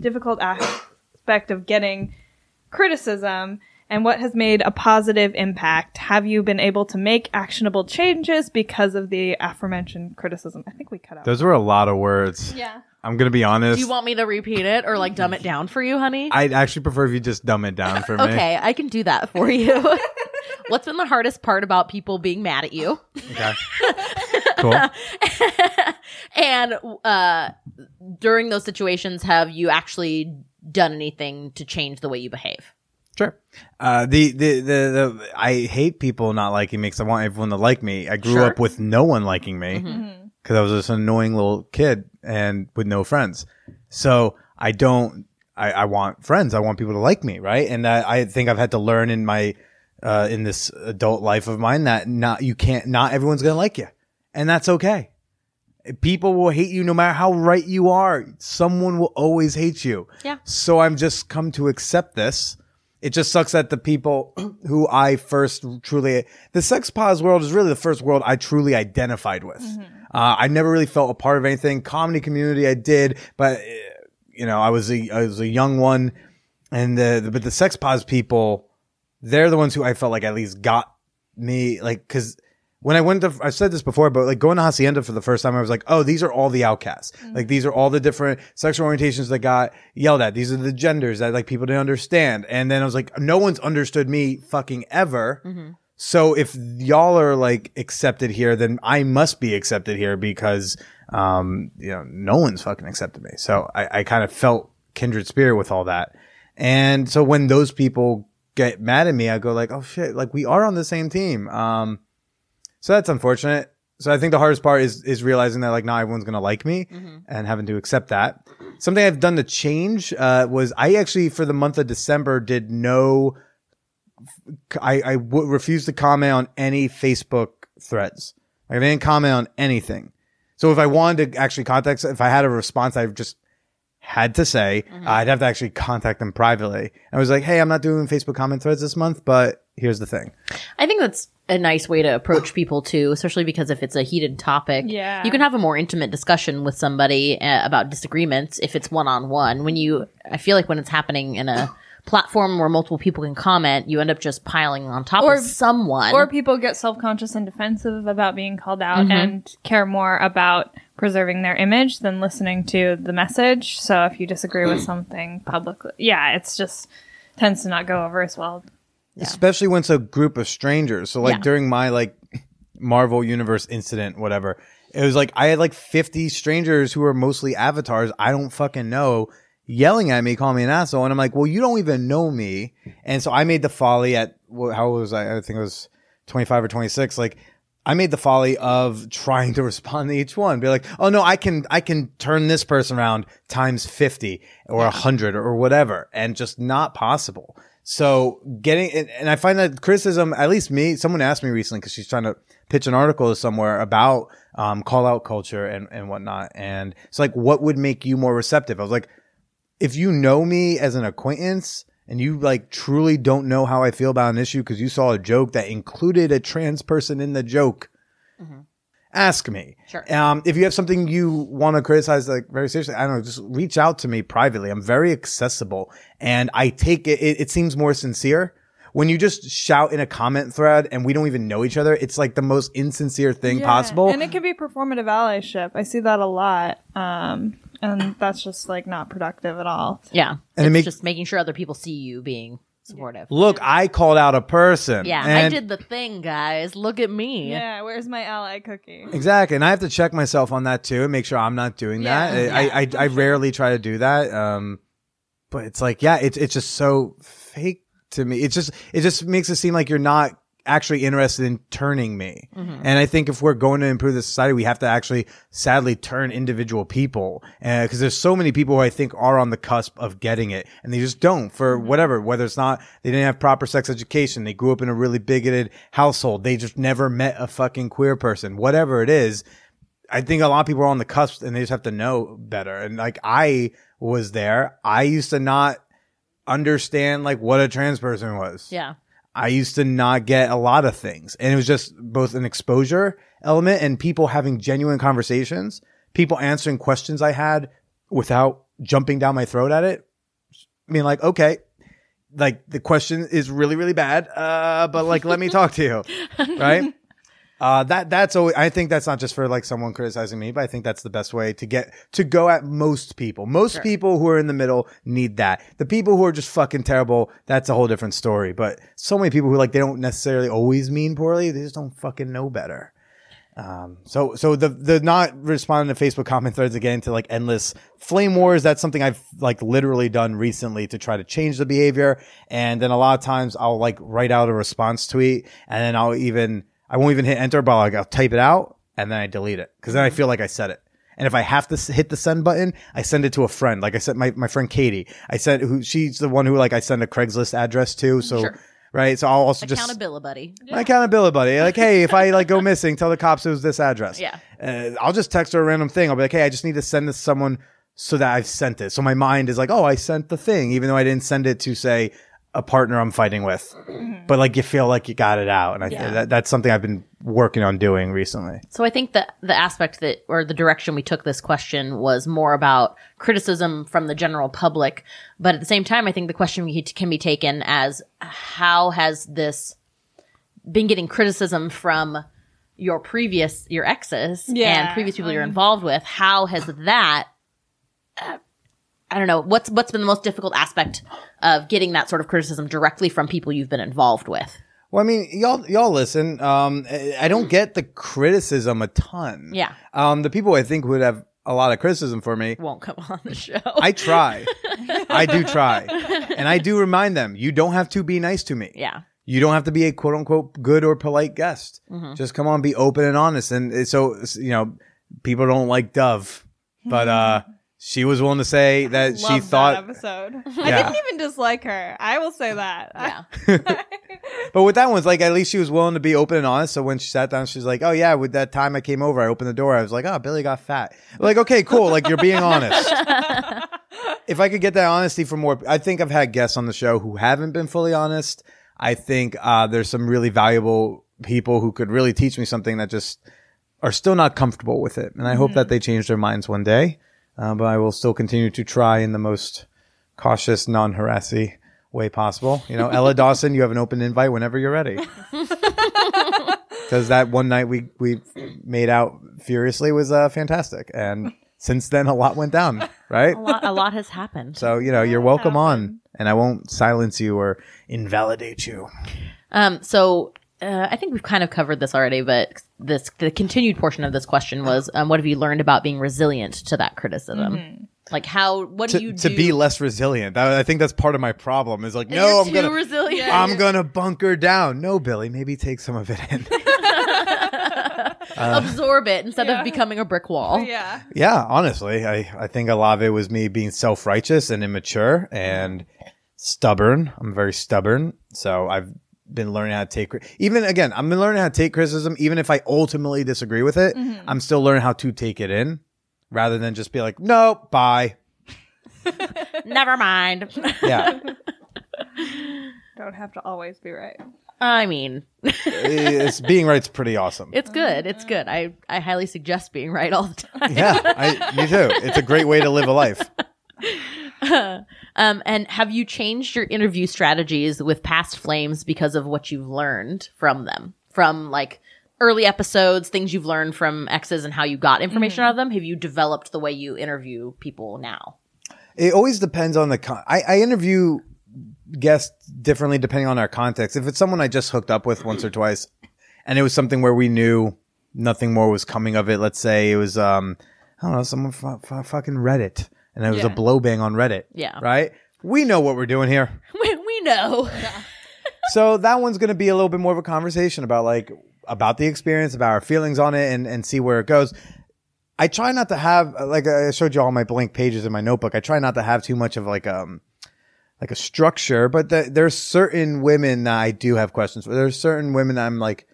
difficult aspect of getting – criticism, and what has made a positive impact? Have you been able to make actionable changes because of the aforementioned criticism? I think we cut out. Those were a lot of words. Yeah. I'm going to be honest. Do you want me to repeat it or like dumb it down for you, honey? I'd actually prefer if you just dumb it down for me. Okay, I can do that for you. What's been the hardest part about people being mad at you? Okay. Cool. And uh, during those situations, have you actually done anything to change the way you behave? Sure. Uh, the, the, the, the, I hate people not liking me because I want everyone to like me. I grew sure. up with no one liking me because mm-hmm. I was this annoying little kid and with no friends. So I don't, I, I want friends. I want people to like me. Right. And I, I think I've had to learn in my, uh, in this adult life of mine that not, you can't, not everyone's going to like you. And that's okay. People will hate you no matter how right you are. Someone will always hate you. Yeah. So I'm just come to accept this. It just sucks that the people who I first truly – the sex positive world is really the first world I truly identified with. Mm-hmm. Uh, I never really felt a part of anything. Comedy community I did, but you know, I was a, I was a young one. And the, the but the sex positive people, they're the ones who I felt like at least got me like because – when I went to, I've said this before, but like going to Hacienda for the first time, I was like, oh, these are all the outcasts. Mm-hmm. Like these are all the different sexual orientations that got yelled at. These are the genders that like people didn't understand. And then I was like, no one's understood me fucking ever. Mm-hmm. So if y'all are like accepted here, then I must be accepted here because, um, you know, no one's fucking accepted me. So I, I kind of felt kindred spirit with all that. And so when those people get mad at me, I go like, oh shit, like we are on the same team. Um, So that's unfortunate. So I think the hardest part is is realizing that like not everyone's going to like me mm-hmm. and having to accept that. Something I've done to change uh, was I actually for the month of December did no I, I w- refused to comment on any Facebook threads. Like I didn't comment on anything. So if I wanted to actually contact, if I had a response I just had to say, mm-hmm. uh, I'd have to actually contact them privately. I was like, hey, I'm not doing Facebook comment threads this month, but here's the thing. I think that's a nice way to approach people too, especially because if it's a heated topic, yeah. you can have a more intimate discussion with somebody uh, about disagreements if it's one-on-one. When you, I feel like when it's happening in a platform where multiple people can comment, you end up just piling on top or, of someone. Or people get self-conscious and defensive about being called out mm-hmm. and care more about preserving their image than listening to the message. So if you disagree with something publicly, yeah, it's just... tends to not go over as well. Yeah. Especially when it's a group of strangers. So like yeah. during my like Marvel Universe incident, whatever, it was like I had like fifty strangers who were mostly avatars I don't fucking know yelling at me, calling me an asshole. And I'm like, well, you don't even know me. And so I made the folly at, how was I? I think it was twenty-five or twenty-six. Like, I made the folly of trying to respond to each one. Be like, oh no, I can, I can turn this person around times fifty or a hundred or whatever. And just not possible. So getting, and I find that criticism, at least me, someone asked me recently, cause she's trying to pitch an article somewhere about, um, call out culture and, and whatnot. And it's like, what would make you more receptive? I was like, if you know me as an acquaintance and you like truly don't know how I feel about an issue because you saw a joke that included a trans person in the joke, mm-hmm. ask me. Sure. Um, if you have something you want to criticize, like very seriously, I don't know, just reach out to me privately. I'm very accessible and I take it, it, it seems more sincere. When you just shout in a comment thread and we don't even know each other, it's like the most insincere thing yeah. possible. And it can be performative allyship. I see that a lot. Um, And that's just like not productive at all. Yeah. And it's it make, just making sure other people see you being supportive. Look, I called out a person. Yeah. And I did the thing, guys. Look at me. Yeah. Where's my ally cookie? Exactly. And I have to check myself on that too and make sure I'm not doing yeah. that. Yeah. I, I, I, I rarely try to do that. Um, but it's like, yeah, it's, it's just so fake to me. It's just, it just makes it seem like you're not actually interested in turning me. Mm-hmm. And I think if we're going to improve the society, we have to actually sadly turn individual people because uh, there's so many people who I think are on the cusp of getting it and they just don't for mm-hmm. whatever, whether it's not, they didn't have proper sex education. They grew up in a really bigoted household. They just never met a fucking queer person, whatever it is. I think a lot of people are on the cusp and they just have to know better. And like I was there, I used to not understand like what a trans person was. Yeah. I used to not get a lot of things. And it was just both an exposure element and people having genuine conversations, people answering questions I had without jumping down my throat at it. I mean, like, okay, like the question is really, really bad, uh, but like, let me talk to you, right? Uh, that that's always, I think that's not just for like someone criticizing me, but I think that's the best way to get to go at most people. Most sure. people who are in the middle need that. The people who are just fucking terrible, that's a whole different story. But so many people who like they don't necessarily always mean poorly, they just don't fucking know better. Um, so so the the not responding to Facebook comment threads again to like endless flame wars. That's something I've like literally done recently to try to change the behavior. And then a lot of times I'll like write out a response tweet and then I'll even. I won't even hit enter, but I'll, like, I'll type it out and then I delete it because then I feel like I said it. And if I have to hit the send button, I send it to a friend. Like I sent my, my friend Katie. I sent who she's the one who like I send a Craigslist address to. So sure. right, so I'll also just accountability buddy. My yeah. accountability buddy. Like hey, if I like go missing, tell the cops it was this address. Yeah, uh, I'll just text her a random thing. I'll be like, hey, I just need to send this to someone so that I've sent it. So my mind is like, oh, I sent the thing, even though I didn't send it to say. A partner I'm fighting with, mm-hmm. but like you feel like you got it out, and I yeah. that, that's something I've been working on doing recently. So I think that the aspect that or the direction we took this question was more about criticism from the general public, but at the same time, I think the question can be taken as how has this been getting criticism from your previous your exes yeah. and previous people um, you're involved with? How has that? Uh, I don't know, what's what's been the most difficult aspect of getting that sort of criticism directly from people you've been involved with? Well, I mean, y'all y'all listen. Um, I don't get the criticism a ton. Yeah. Um, the people I think would have a lot of criticism for me. Won't come on the show. I try. I do try. And I do remind them, you don't have to be nice to me. Yeah. You don't have to be a quote-unquote good or polite guest. Mm-hmm. Just come on, be open and honest. And so, you know, people don't like Dove, but... uh she was willing to say that I she love thought. That episode. Yeah. I didn't even dislike her. I will say that. Yeah. But with that one, it's like at least she was willing to be open and honest. So when she sat down, she's like, "Oh yeah, with that time I came over, I opened the door. I was like, oh, Billy got fat. Like, okay, cool. Like you're being honest." If I could get that honesty from more, I think I've had guests on the show who haven't been fully honest. I think uh there's some really valuable people who could really teach me something that just are still not comfortable with it, and I mm-hmm. hope that they change their minds one day. Uh, but I will still continue to try in the most cautious, non-harassy way possible. You know, Ella Dawson, you have an open invite whenever you're ready. Because that one night we we made out furiously was uh, fantastic. And since then, a lot went down, right? A lot, a lot has happened. So, you know, you're welcome on and I won't silence you or invalidate you. Um, so uh, I think we've kind of covered this already, but this the continued portion of this question was, um, what have you learned about being resilient to that criticism? Mm-hmm. Like how? What to, do you do? To be less resilient. I, I think that's part of my problem. Is like, no, I'm gonna, resilient. I'm gonna bunker down. No, Billy, maybe take some of it in. Uh, absorb it instead yeah. of becoming a brick wall. Yeah. Yeah, honestly. I, I think a lot of it was me being self-righteous and immature and stubborn. I'm very stubborn. So I've been learning how to take – even, again, I've been learning how to take criticism. Even if I ultimately disagree with it, mm-hmm. I'm still learning how to take it in rather than just be like, no, bye. Never mind. Yeah. Don't have to always be right. I mean, it's being right's pretty awesome. It's good. It's good. I, I highly suggest being right all the time. Yeah, I, me too. It's a great way to live a life. Uh, um, and have you changed your interview strategies with past flames because of what you've learned from them? From like early episodes, things you've learned from exes and how you got information mm-hmm. out of them? Have you developed the way you interview people now? It always depends on the con- – I, I interview – guests differently depending on our context. If it's someone I just hooked up with once or twice and it was something where we knew nothing more was coming of it, let's say it was um I don't know, someone f- f- fucking Reddit and it was yeah. a blow bang on Reddit, yeah right we know what we're doing here. We, we know. Yeah. So that one's going to be a little bit more of a conversation about like about the experience, about our feelings on it, and and see where it goes. I try not to have, like I showed you all my blank pages in my notebook, I try not to have too much of like um like a structure, but the, there's certain women that I do have questions for. There's certain women that I'm like,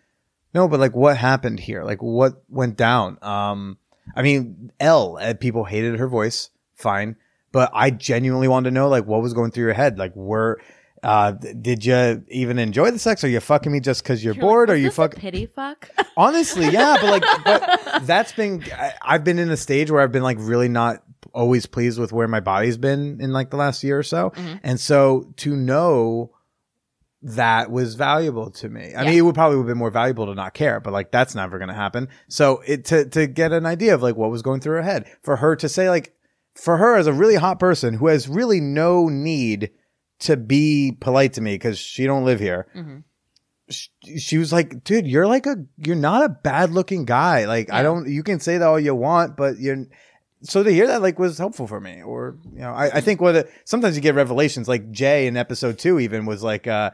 no, but like what happened here? Like what went down? Um, I mean, Elle, people hated her voice. Fine. But I genuinely wanted to know like what was going through your head? Like were, uh, did you even enjoy the sex? Are you fucking me just cause you're, you're bored? Like, or you fucking pity fuck? Honestly. Yeah. But like, but that's been, I, I've been in a stage where I've been like really not always pleased with where my body's been in like the last year or so. Mm-hmm. And so to know that was valuable to me. I yeah. mean, it would probably have been more valuable to not care, but like that's never going to happen. So it to, to get an idea of like what was going through her head, for her to say like, for her as a really hot person who has really no need to be polite to me because she don't live here. Mm-hmm. She, she was like, dude, you're like a, you're not a bad looking guy. Like yeah. I don't, you can say that all you want, but you're, so to hear that like was helpful for me. Or, you know, I, I think what it, sometimes you get revelations like Jay in episode two even was like, uh,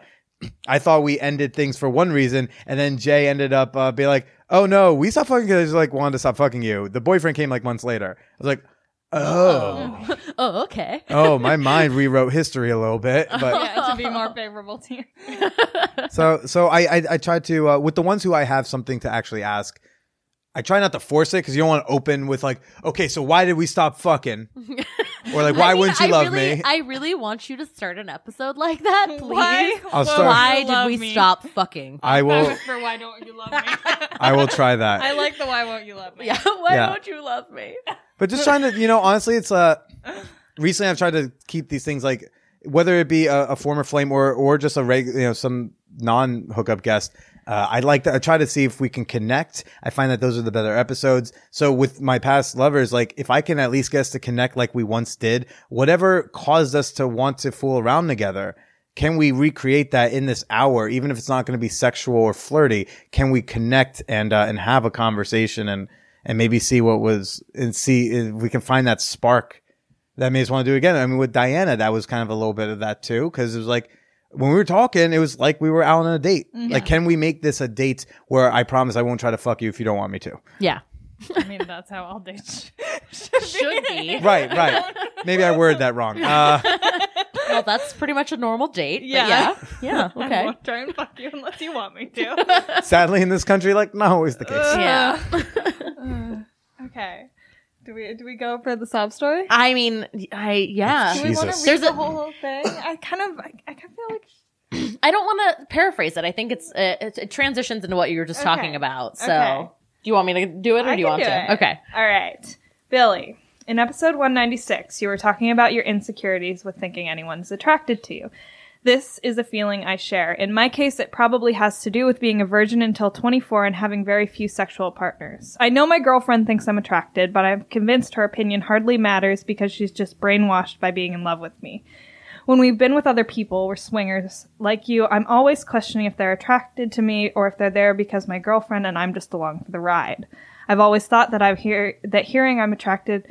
I thought we ended things for one reason. And then Jay ended up uh, being like, oh no, we stopped fucking because like wanted to stop fucking you. The boyfriend came like months later. I was like, oh. Oh, okay. Oh, my mind rewrote history a little bit. But yeah, to be more favorable to you. so so I, I, I tried to, uh, with the ones who I have something to actually ask, I try not to force it because you don't want to open with like, okay, so why did we stop fucking? Or like, why I mean, wouldn't you I love really, me? I really want you to start an episode like that, please. Why, I'll start. Why did we me. stop fucking? I will. That was for why don't you love me? I will try that. I like the why won't you love me? Yeah, why yeah. won't you love me? But just trying to, you know, honestly, it's uh, recently I've tried to keep these things like, whether it be a, a former flame or or just a regular, you know, some non hookup guest. Uh, I like to I try to see if we can connect. I find that those are the better episodes. So with my past lovers, like if I can at least get us to connect like we once did, whatever caused us to want to fool around together, can we recreate that in this hour? Even if it's not going to be sexual or flirty, can we connect and uh, and have a conversation and and maybe see what was and see if we can find that spark that made us want to do it again. I mean, with Diana, that was kind of a little bit of that too, because it was like, when we were talking, it was like we were out on a date. Yeah. Like, can we make this a date where I promise I won't try to fuck you if you don't want me to? Yeah. I mean, that's how all dates should, should be. be. Right, right. Maybe I worded that wrong. Uh, well, that's pretty much a normal date. Yeah. Yeah. Yeah. Okay. I won't try and fuck you unless you want me to. Sadly, in this country, like, not always the case. Uh, yeah. uh, okay. Do we do we go for the sob story? I mean, I yeah. Do we want to read There's the a, whole thing? I kind of I, I kind of feel like I don't want to paraphrase it. I think it's uh, it, it transitions into what you were just okay. talking about. So, okay. do you want me to do it or I do you want do to? It. Okay. All right. Billy, in episode one ninety-six, you were talking about your insecurities with thinking anyone's attracted to you. This is a feeling I share. In my case, it probably has to do with being a virgin until twenty-four and having very few sexual partners. I know my girlfriend thinks I'm attracted, but I'm convinced her opinion hardly matters because she's just brainwashed by being in love with me. When we've been with other people, we're swingers. Like you, I'm always questioning if they're attracted to me or if they're there because my girlfriend and I'm just along for the ride. I've always thought that I've hear that hearing I'm attracted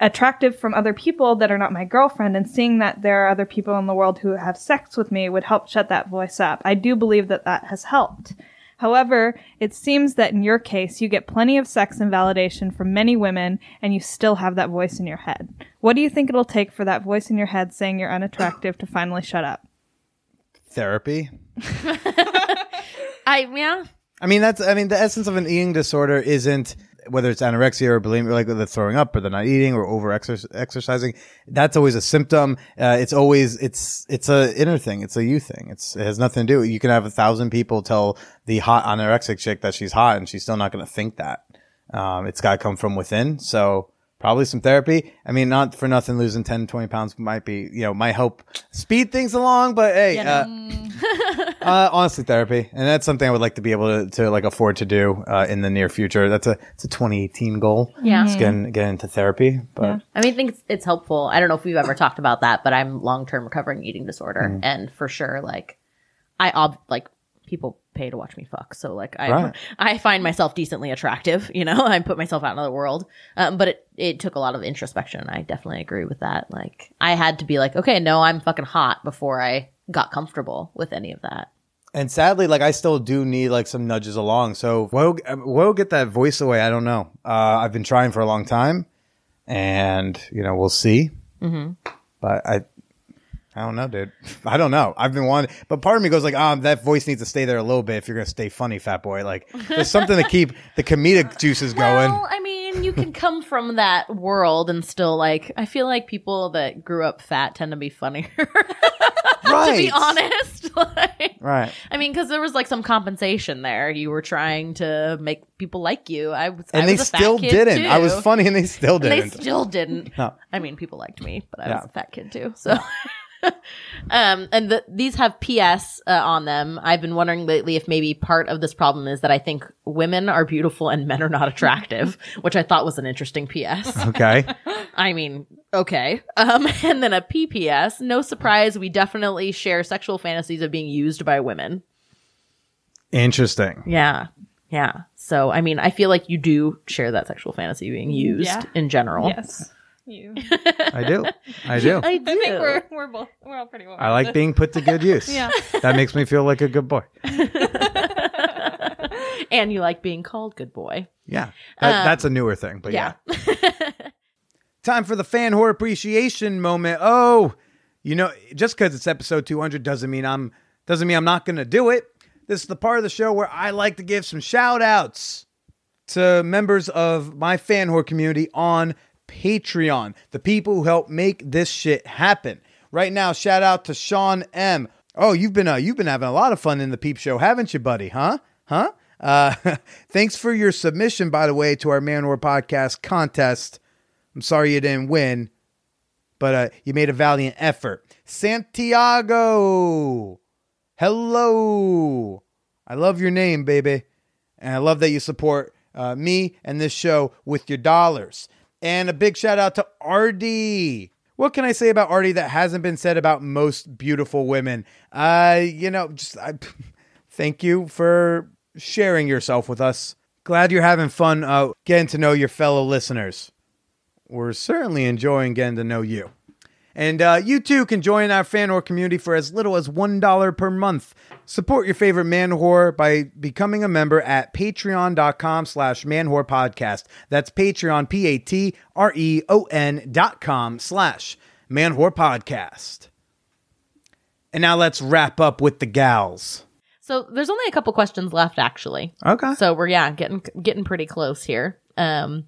attractive from other people that are not my girlfriend and seeing that there are other people in the world who have sex with me would help shut that voice up. I do believe that that has helped. However, it seems that in your case, you get plenty of sex and validation from many women, and you still have that voice in your head. What do you think it'll take for that voice in your head saying you're unattractive to finally shut up? Therapy. I yeah. I mean, that's. I mean, the essence of an eating disorder isn't whether it's anorexia or bulimia, or like the throwing up or the not eating or over exercising. That's always a symptom. Uh, it's always it's it's a inner thing. It's a you thing. It's it has nothing to do. You can have a thousand people tell the hot anorexic chick that she's hot, and she's still not going to think that. Um, it's got to come from within. So probably some therapy. I mean, not for nothing. Losing ten, twenty pounds might be you know might help speed things along. But hey. Yeah, no. uh, Uh, honestly, therapy. And that's something I would like to be able to, to like afford to do uh, in the near future. That's a it's a twenty eighteen goal. Yeah. Just get, get into therapy. But yeah. I mean, I think it's, it's helpful. I don't know if we've ever talked about that, but I'm long-term recovering eating disorder. Mm-hmm. And for sure, like, I ob- like people pay to watch me fuck. So, like, I right. I find myself decently attractive, you know? I put myself out into the world. Um, but it, it took a lot of introspection. I definitely agree with that. Like, I had to be like, okay, no, I'm fucking hot before I got comfortable with any of that. And sadly, like, I still do need like some nudges along. So we'll, we'll get that voice away. I don't know. Uh, I've been trying for a long time, and you know, we'll see. Mm-hmm. But I, I don't know, dude. I don't know. I've been wanting, but part of me goes like, um, oh, that voice needs to stay there a little bit. If you're going to stay funny, fat boy, like there's something to keep the comedic juices going. Well, I mean, you can come from that world and still like, I feel like people that grew up fat tend to be funnier. Right. To be honest. Like, right. I mean, because there was like some compensation there. You were trying to make people like you. I was, and I they was a still fat kid didn't. Too. I was funny, and they still didn't. And they still didn't. No. I mean, people liked me, but I yeah. was a fat kid too. So, um, and the, these have P S uh, on them. I've been wondering lately if maybe part of this problem is that I think women are beautiful and men are not attractive, which I thought was an interesting P S. Okay. I mean. Okay. Um, and then a P P S. No surprise, we definitely share sexual fantasies of being used by women. Interesting. Yeah. Yeah. So, I mean, I feel like you do share that sexual fantasy being used yeah. in general. Yes. You. I do. I do. I do. I think we're, we're both, we're all pretty well. I like being put to good use. Yeah. That makes me feel like a good boy. And you like being called good boy. Yeah. That, um, that's a newer thing, but yeah. yeah. Time for the fan whore appreciation moment. Oh, you know, just because it's episode two hundred doesn't mean I'm doesn't mean I'm not going to do it. This is the part of the show where I like to give some shout outs to members of my fan whore community on Patreon, the people who help make this shit happen. Right now, shout out to Sean M. Oh, you've been uh, you've been having a lot of fun in the peep show, haven't you, buddy? Huh? Huh? Uh, thanks for your submission, by the way, to our Man Whore Podcast contest. I'm sorry you didn't win, but uh, you made a valiant effort. Santiago, hello. I love your name, baby. And I love that you support uh, me and this show with your dollars. And a big shout out to Artie. What can I say about Artie that hasn't been said about most beautiful women? Uh, you know, just I, thank you for sharing yourself with us. Glad you're having fun uh, getting to know your fellow listeners. We're certainly enjoying getting to know you. And uh, you too can join our fan whore community for as little as one dollar per month. Support your favorite man whore by becoming a member at patreon.com slash manwhorepodcast. That's Patreon, P A T R E O N dot com slash manwhorepodcast. And now let's wrap up with the gals. So there's only a couple questions left, actually. Okay. So we're, yeah, getting getting pretty close here. Um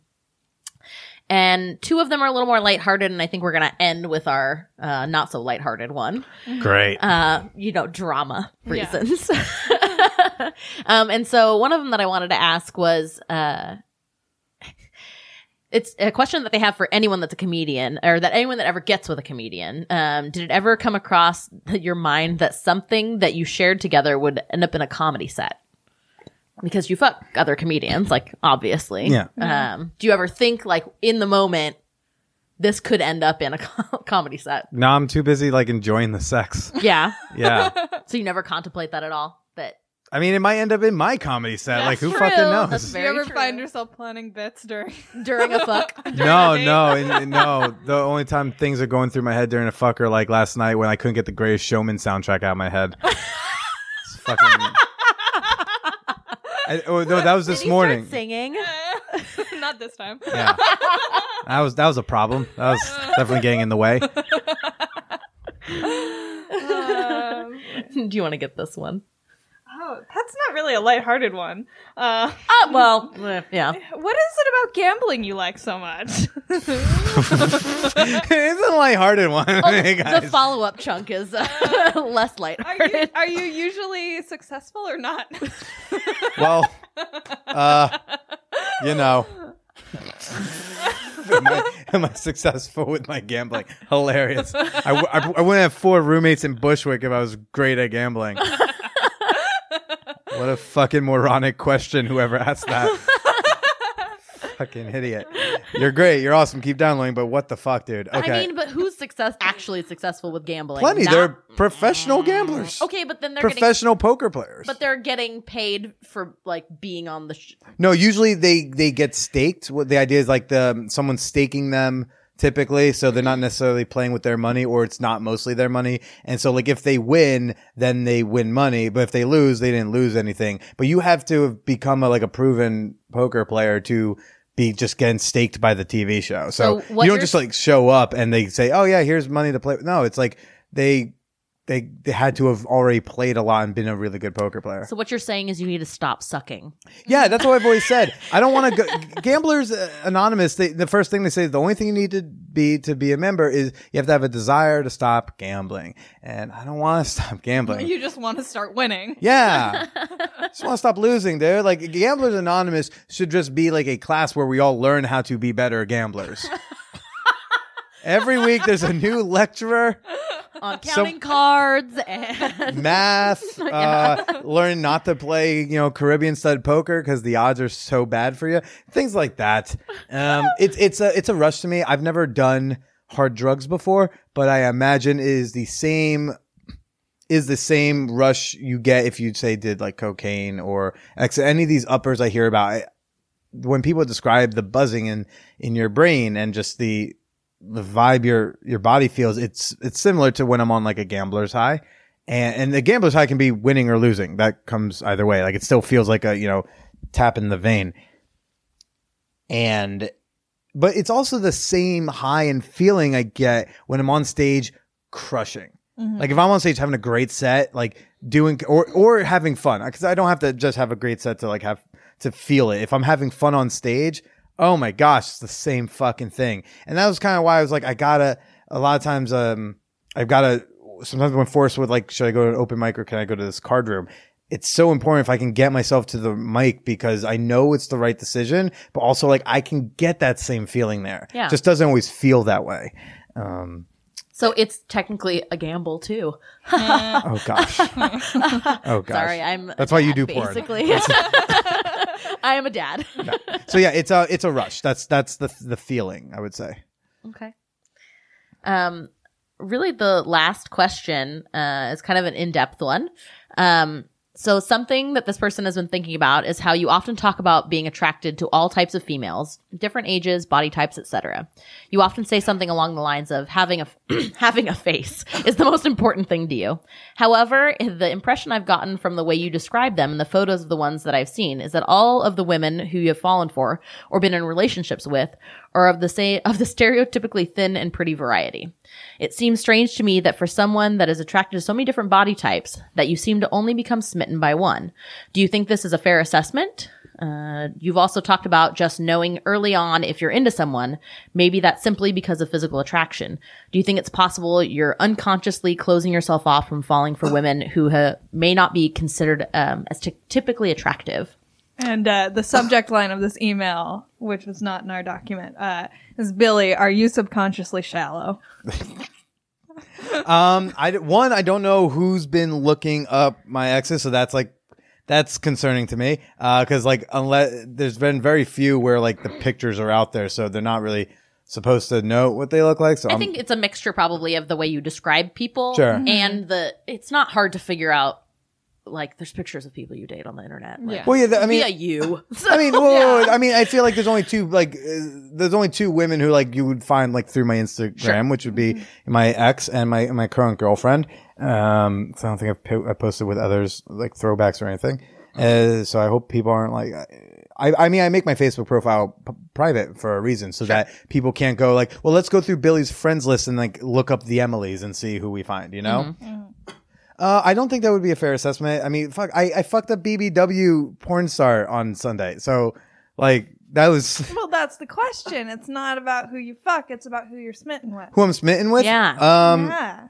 And two of them are a little more lighthearted, and I think we're going to end with our uh, not so lighthearted one. Great. Uh, you know, drama reasons. Yeah. um, and so one of them that I wanted to ask was uh, it's a question that they have for anyone that's a comedian, or that anyone that ever gets with a comedian. Um, did it ever come across your mind that something that you shared together would end up in a comedy set? Because you fuck other comedians, like, obviously. Yeah. Um, do you ever think, like, in the moment, this could end up in a com- comedy set. No, I'm too busy like enjoying the sex. Yeah. Yeah. So you never contemplate that at all? That I mean, it might end up in my comedy set. That's like, who true. fucking knows? That's very Do you ever true. find yourself planning bits during during a fuck? during no, a no, and, no. The only time things are going through my head during a fuck are like last night when I couldn't get the Greatest Showman soundtrack out of my head. It's fucking. I, oh no, that was this Did he morning. Start singing. Not this time. Yeah. That was that was a problem. That was definitely getting in the way. Um, Do you want to get this one? Oh, that's not really a lighthearted one. Uh, uh, well, yeah. What is it about gambling you like so much? It's a lighthearted one. Oh, hey, guys. The follow-up chunk is uh, less lighthearted. Are you, are you usually successful or not? Well, uh, you know. am, I, am I successful with my gambling? Hilarious. I, w- I, I wouldn't have four roommates in Bushwick if I was great at gambling. What a fucking moronic question, whoever asked that. Fucking idiot. You're great. You're awesome. Keep downloading. But what the fuck, dude? Okay. I mean, but who's success actually successful with gambling? Plenty. Not... They're professional gamblers. Okay, but then they're professional getting... poker players. But they're getting paid for like being on the. Sh- no, usually they they get staked. What the idea is like the someone's staking them typically, so they're not necessarily playing with their money, or it's not mostly their money. And so like if they win, then they win money. But if they lose, they didn't lose anything. But you have to have become a, like a proven poker player to. Be just getting staked by the T V show. So, so you don't just like show up and they say, oh yeah, here's money to play. No, it's like they, they they had to have already played a lot and been a really good poker player. So what you're saying is you need to stop sucking. Yeah, that's what I've always said. I don't want to go. Gamblers uh, Anonymous, they, the first thing they say, the only thing you need to be to be a member is you have to have a desire to stop gambling. And I don't want to stop gambling. You just want to start winning. Yeah. Just want to stop losing, dude. Like Gamblers Anonymous should just be like a class where we all learn how to be better gamblers. Every week there's a new lecturer on counting so, cards and math. Yeah. Uh, learn not to play, you know, Caribbean stud poker because the odds are so bad for you. Things like that. Um, it's it's a it's a rush to me. I've never done hard drugs before, but I imagine it is the same is the same rush you get if you say did like cocaine or any of these uppers I hear about. I, when people describe the buzzing in in your brain and just the the vibe your your body feels, it's it's similar to when I'm on like a gambler's high, and and the gambler's high can be winning or losing. That comes either way. Like it still feels like a, you know, tap in the vein, and but it's also the same high and feeling I get when I'm on stage crushing. Mm-hmm. Like if I'm on stage having a great set, like doing or or having fun, because I don't have to just have a great set to like have to feel it. If I'm having fun on stage, oh my gosh, it's the same fucking thing. And that was kind of why I was like, I gotta, a lot of times, um, I've gotta, sometimes when forced with like, should I go to an open mic or can I go to this card room? It's so important if I can get myself to the mic because I know it's the right decision, but also like I can get that same feeling there. Yeah. It just doesn't always feel that way. Um, So it's technically a gamble too. Oh gosh. Oh gosh. Sorry, I'm. That's dad, why you do porn. Basically, I am a dad. No. So yeah, it's a it's a rush. That's that's the the feeling I would say. Okay. Um, really, the last question uh, is kind of an in-depth one. Um, so something that this person has been thinking about is how you often talk about being attracted to all types of females, different ages, body types, et cetera. You often say something along the lines of having a having a face is the most important thing to you. However, the impression I've gotten from the way you describe them and the photos of the ones that I've seen is that all of the women who you have fallen for or been in relationships with are of the say of the stereotypically thin and pretty variety. It seems strange to me that for someone that is attracted to so many different body types that you seem to only become smitten by one. Do you think this is a fair assessment? Uh, you've also talked about just knowing early on if you're into someone, maybe that's simply because of physical attraction. Do you think it's possible you're unconsciously closing yourself off from falling for women who ha- may not be considered um, as t- typically attractive? And uh, the subject line of this email, which was not in our document, uh, is Billy, are you subconsciously shallow? um, I one, I don't know who's been looking up my exes, so that's like that's concerning to me because uh, like unless there's been very few where like the pictures are out there, so they're not really supposed to know what they look like. So I I'm, think it's a mixture probably of the way you describe people. Sure. Mm-hmm. And the it's not hard to figure out. Like, there's pictures of people you date on the internet. Like, yeah. Well, yeah, th- I mean, yeah, you. I mean, well, yeah. I mean, I feel like there's only two, like, uh, there's only two women who, like, you would find, like, through my Instagram, sure. which would be my ex and my my current girlfriend. Um, so I don't think I've, po- I've posted with others, like, throwbacks or anything. Uh, so I hope people aren't like. I, I mean, I make my Facebook profile p- private for a reason so sure. that people can't go like, well, let's go through Billy's friends list and like look up the Emily's and see who we find, you know? Mm-hmm. Mm-hmm. Uh, I don't think that would be a fair assessment. I mean, fuck, I, I fucked up B B W porn star on Sunday. So, like, that was... Well, that's the question. It's not about who you fuck. It's about who you're smitten with. Who I'm smitten with? Yeah. Um, yeah.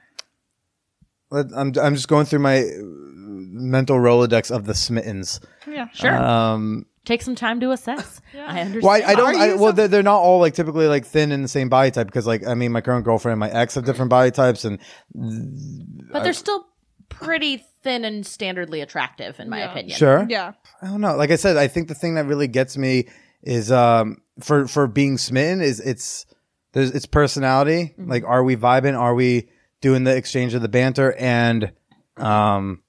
I'm, I'm just going through my mental Rolodex of the smittens. Yeah, sure. Um... Take some time to assess. Yeah. I understand. Well, I, I don't. I, well, they're, they're not all like typically like thin in the same body type because like I mean, my current girlfriend and my ex have different body types, and but I, they're still pretty thin and standardly attractive in my yeah. opinion. Sure. Yeah. I don't know. Like I said, I think the thing that really gets me is um for for being smitten is it's there's it's personality. Mm-hmm. Like, are we vibing? Are we doing the exchange of the banter? And um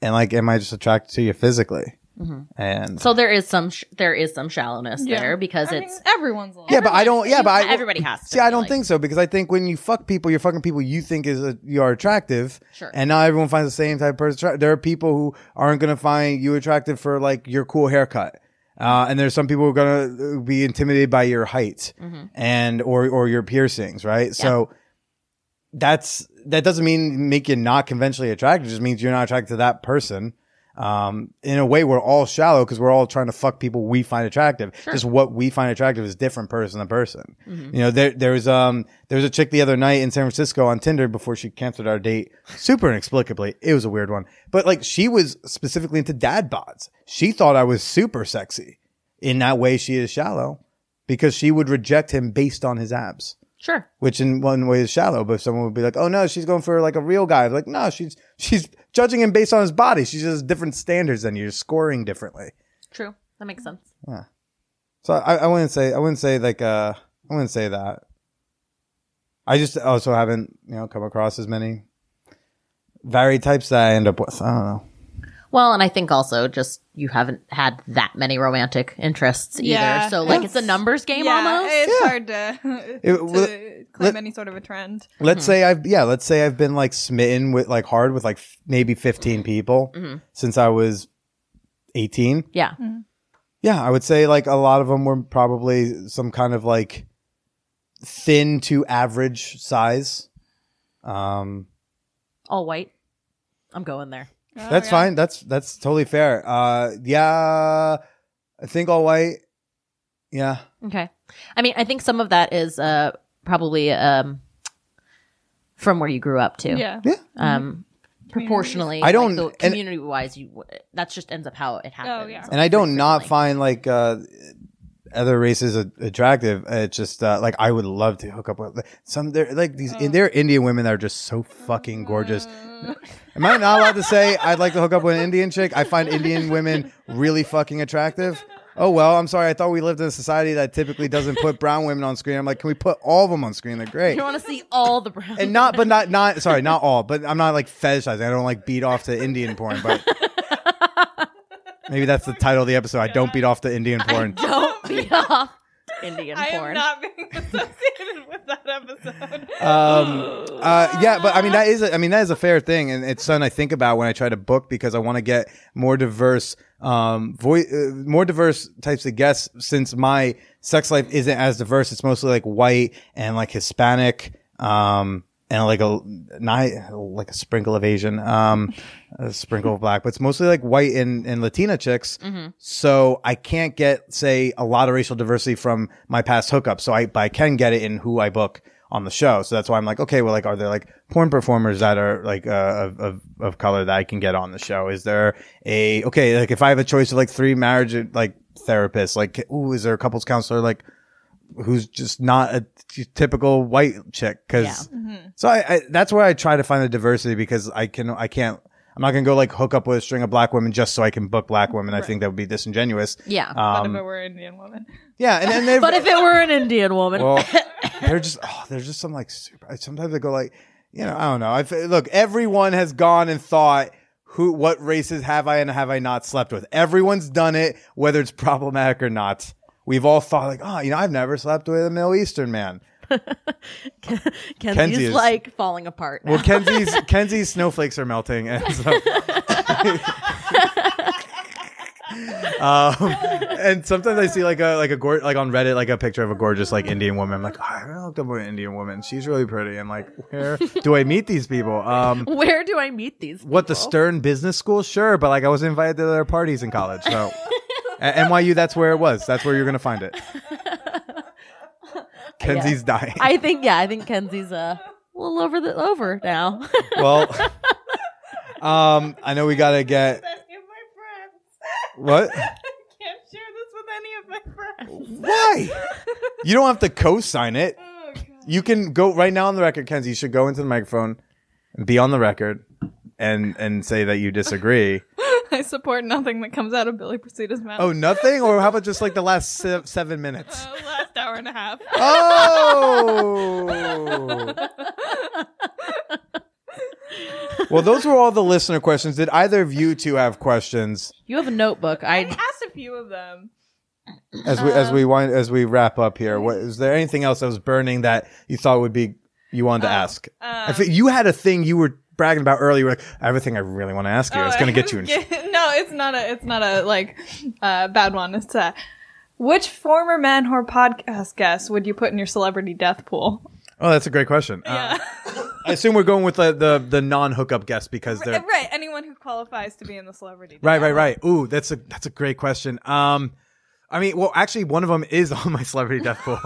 and like, am I just attracted to you physically? Mm-hmm. And so there is some sh- there is some shallowness yeah. there because I it's mean, everyone's yeah but I don't yeah but I, everybody has to see I don't like. think so because I think when you fuck people you're fucking people you think is a, you are attractive sure and not everyone finds the same type of person. There are people who aren't gonna find you attractive for like your cool haircut uh and there's some people who are gonna be intimidated by your height mm-hmm. and or or your piercings right yeah. so that's that doesn't mean make you not conventionally attractive. It just means you're not attracted to that person. Um, in a way, we're all shallow because we're all trying to fuck people we find attractive. Sure. Just what we find attractive is different person to person. Mm-hmm. You know, there, there was, um, there was a chick the other night in San Francisco on Tinder before she canceled our date super inexplicably. It was a weird one, but like she was specifically into dad bods. She thought I was super sexy. In that way, she is shallow because she would reject him based on his abs. Sure. Which in one way is shallow, but someone would be like, oh no, she's going for like a real guy. Like, no, she's she's judging him based on his body. She just has different standards than you. You're scoring differently. True. That makes sense. Yeah. So I, I wouldn't say I wouldn't say like uh I wouldn't say that. I just also haven't, you know, come across as many varied types that I end up with. I don't know. Well, and I think also just you haven't had that many romantic interests either. Yeah. So, like, it's, it's a numbers game yeah, almost. It's yeah. hard to, it, to let, claim let, any sort of a trend. Let's mm-hmm. say I've, yeah, let's say I've been, like, smitten with, like, hard with, like, f- maybe fifteen people mm-hmm. since I was eighteen. Yeah. Mm-hmm. Yeah, I would say, like, a lot of them were probably some kind of, like, thin to average size. Um, All white. I'm going there. Oh, that's yeah. fine. That's that's totally fair. Uh, yeah, I think all white. Yeah. Okay. I mean, I think some of that is uh, probably um, from where you grew up too. Yeah. Yeah. Um, proportionally, I don't like, so community-wise. You that's just ends up how it happens. Oh, yeah. And I don't not find like uh, other races attractive. It's just uh, like I would love to hook up with some. There like these. Oh. There are Indian women that are just so fucking gorgeous. Uh. Am I not allowed to say I'd like to hook up with an Indian chick? I find Indian women really fucking attractive. Oh, well, I'm sorry. I thought we lived in a society that typically doesn't put brown women on screen. I'm like, can we put all of them on screen? They're great. You want to see all the brown and not, but not, not, sorry, not all, but I'm not like fetishizing. I don't like beat off to Indian porn, but maybe that's the title of the episode. I don't beat off to Indian porn. I don't beat off. Indian I porn. I am not being associated with that episode. Um, uh, yeah, but I mean that is a, I mean that is a fair thing, and it's something I think about when I try to book because I want to get more diverse, um, vo- uh, more diverse types of guests. Since my sex life isn't as diverse, it's mostly like white and like Hispanic, um, and like a not, like a sprinkle of Asian, um, a sprinkle of black, but it's mostly like white and, and Latina chicks. Mm-hmm. So I can't get, say, a lot of racial diversity from my past hookups. So I, but I can get it in who I book on the show. So that's why I'm like, okay, well, like, are there like porn performers that are like, uh, of, of, of color that I can get on the show? Is there a, okay, like if I have a choice of like three marriage, like therapists, like, ooh, is there a couples counselor? Like, who's just not a t- typical white chick? Because yeah. mm-hmm. so I, I, that's where I try to find the diversity because I can, I can't, I'm not gonna go like hook up with a string of black women just so I can book black women. Right. I think that would be disingenuous. Yeah, um, but if it were an Indian woman. Yeah, and, and but if it were an Indian woman, well, They're just, oh, they're just some like super. Sometimes I go like, you know, I don't know. I look, everyone has gone and thought, who, what races have I and have I not slept with? Everyone's done it, whether it's problematic or not. We've all thought like, oh, you know, I've never slept with a Middle Eastern man. Ken- Kenzie's Kenzie is, like falling apart now. Well, Kenzie's Kenzie's snowflakes are melting, and so um, and sometimes I see like a like a gor- like on Reddit like a picture of a gorgeous like Indian woman. I'm like, oh, I haven't looked up an Indian woman. She's really pretty. I'm like, where do I meet these people? Um, where do I meet these people? What, the Stern Business School? Sure, but like I was invited to their parties in college, so at N Y U, that's where it was. That's where you're gonna find it. Kenzie's yeah. dying. I think, yeah, I think Kenzie's uh, a little over the over now. Well, um, I know we gotta get. Any of my friends. What? I can't share this with any of my friends. Why? You don't have to co-sign it. Oh, God. You can go right now on the record, Kenzie. You should go into the microphone, and be on the record, and and say that you disagree. I support nothing that comes out of Billy Procida's mouth. Oh, nothing? Or how about just like the last se- seven minutes? Uh, last hour and a half. Oh! Well, those were all the listener questions. Did either of you two have questions? You have a notebook. I, I asked a few of them. As we um, as we wind, as we wrap up here, what, is there anything else that was burning that you thought would be you wanted um, to ask? Um, I think you had a thing you were bragging about earlier, like everything I really want to ask you. Oh, it's gonna get you in get, no it's not a it's not a like uh bad one. It's uh which former Man Whore podcast guest would you put in your celebrity death pool? Oh, that's a great question. Yeah. uh, I assume we're going with the the, the non-hookup guest because they're right, right anyone who qualifies to be in the celebrity death. right right right Ooh, that's a that's a great question. um I mean, well, actually one of them is on my celebrity death pool.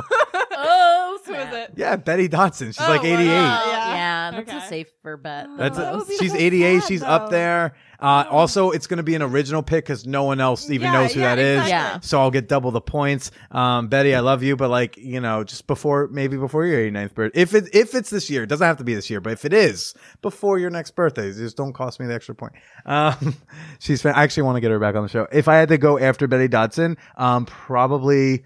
It? Yeah, Betty Dodson. She's oh, like eighty-eight. Wow. Yeah. yeah, that's okay. A safer bet. That's oh, a, she's eighty-eight. Sad, she's though. Up there. Uh, oh. Also, it's going to be an original pick because no one else even yeah, knows who yeah, that exactly. is. Yeah. So I'll get double the points. Um, Betty, I love you, but like you know, just before maybe before your eighty-ninth birthday, if it if it's this year, it doesn't have to be this year, but if it is before your next birthday, just don't cost me the extra point. Um, she's. I actually want to get her back on the show. If I had to go after Betty Dodson, um, probably.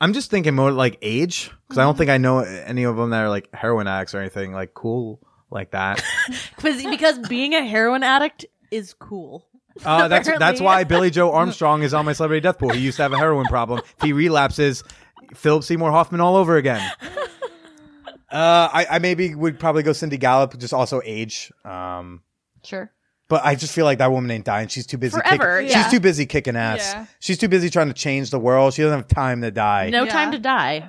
I'm just thinking more like age because I don't think I know any of them that are like heroin addicts or anything like cool like that. Because being a heroin addict is cool. Uh, that's that's why Billy Joe Armstrong is on my celebrity death pool. He used to have a heroin problem. If he relapses, Philip Seymour Hoffman all over again. Uh, I, I maybe would probably go Cindy Gallup, just also age. Um, sure. But I just feel like that woman ain't dying. She's too busy. Forever, kick- yeah. She's too busy kicking ass. Yeah. She's too busy trying to change the world. She doesn't have time to die. No yeah. time to die.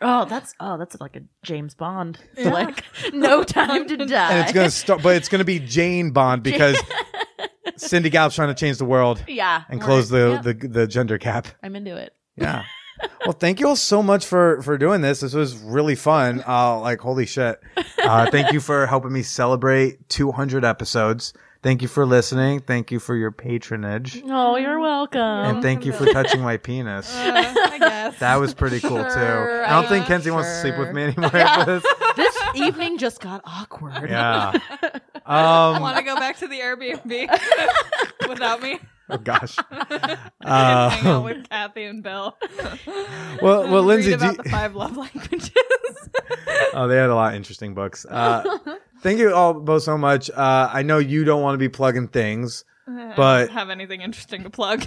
Oh, that's oh, that's like a James Bond flick. Yeah. No time to die. And it's gonna start, but it's gonna be Jane Bond because Cindy Gallup's trying to change the world. Yeah, and close right. the, yep. the the gender gap. I'm into it. Yeah. Well, thank you all so much for, for doing this. This was really fun. Uh, like holy shit. Uh, thank you for helping me celebrate two hundred episodes. Thank you for listening. Thank you for your patronage. Oh, you're welcome. And thank you for touching my penis. Uh, I guess. That was pretty sure, cool, too. I don't I think Kenzie sure. wants to sleep with me anymore yeah. after this. This evening just got awkward. Yeah. Um, I want to go back to the Airbnb without me. Oh, gosh. Uh, and hang out with Kathy and Bill. Well, well, Lindsay. Read about do you... the five love languages. Oh, they had a lot of interesting books. Uh, thank you all both so much. Uh, I know you don't want to be plugging things, but I don't have anything interesting to plug.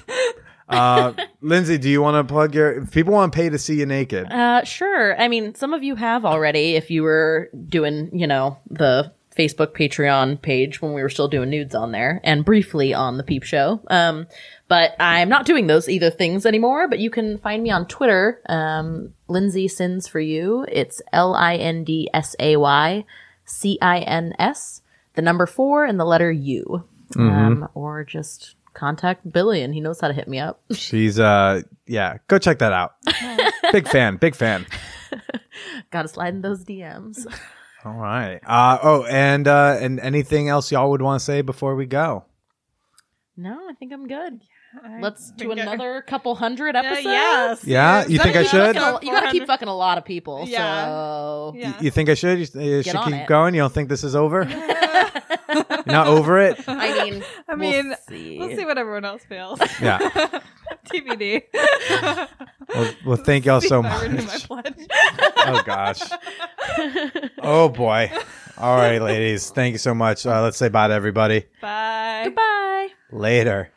uh, Lindsay, do you want to plug your? If people want to pay to see you naked. Uh, sure. I mean, some of you have already. If you were doing, you know, the Facebook Patreon page when we were still doing nudes on there and briefly on the Peep Show. Um, but I'm not doing those either things anymore, but you can find me on Twitter. Um, Lindsay Sins for you. It's L I N D S A Y C I N S, the number four and the letter U. Mm-hmm. Um, or just contact Billy and he knows how to hit me up. She's, uh, yeah, go check that out. Big fan, big fan. Gotta slide in those D Ms. All right. Uh, oh, and uh, and anything else y'all would want to say before we go? No, I think I'm good. Yeah, Let's do another I... couple hundred episodes. Uh, yes. Yeah, you think I should? A, you got to keep fucking a lot of people. Yeah. So yeah. You, you think I should? You, you should keep it. Going? You don't think this is over? You're not over it? I mean, I mean, we'll see. We'll see what everyone else feels. Yeah. T B D. Well, well, thank y'all so much. Oh, gosh. Oh, boy. All right, ladies. Thank you so much. Uh, let's say bye to everybody. Bye. Goodbye. Later.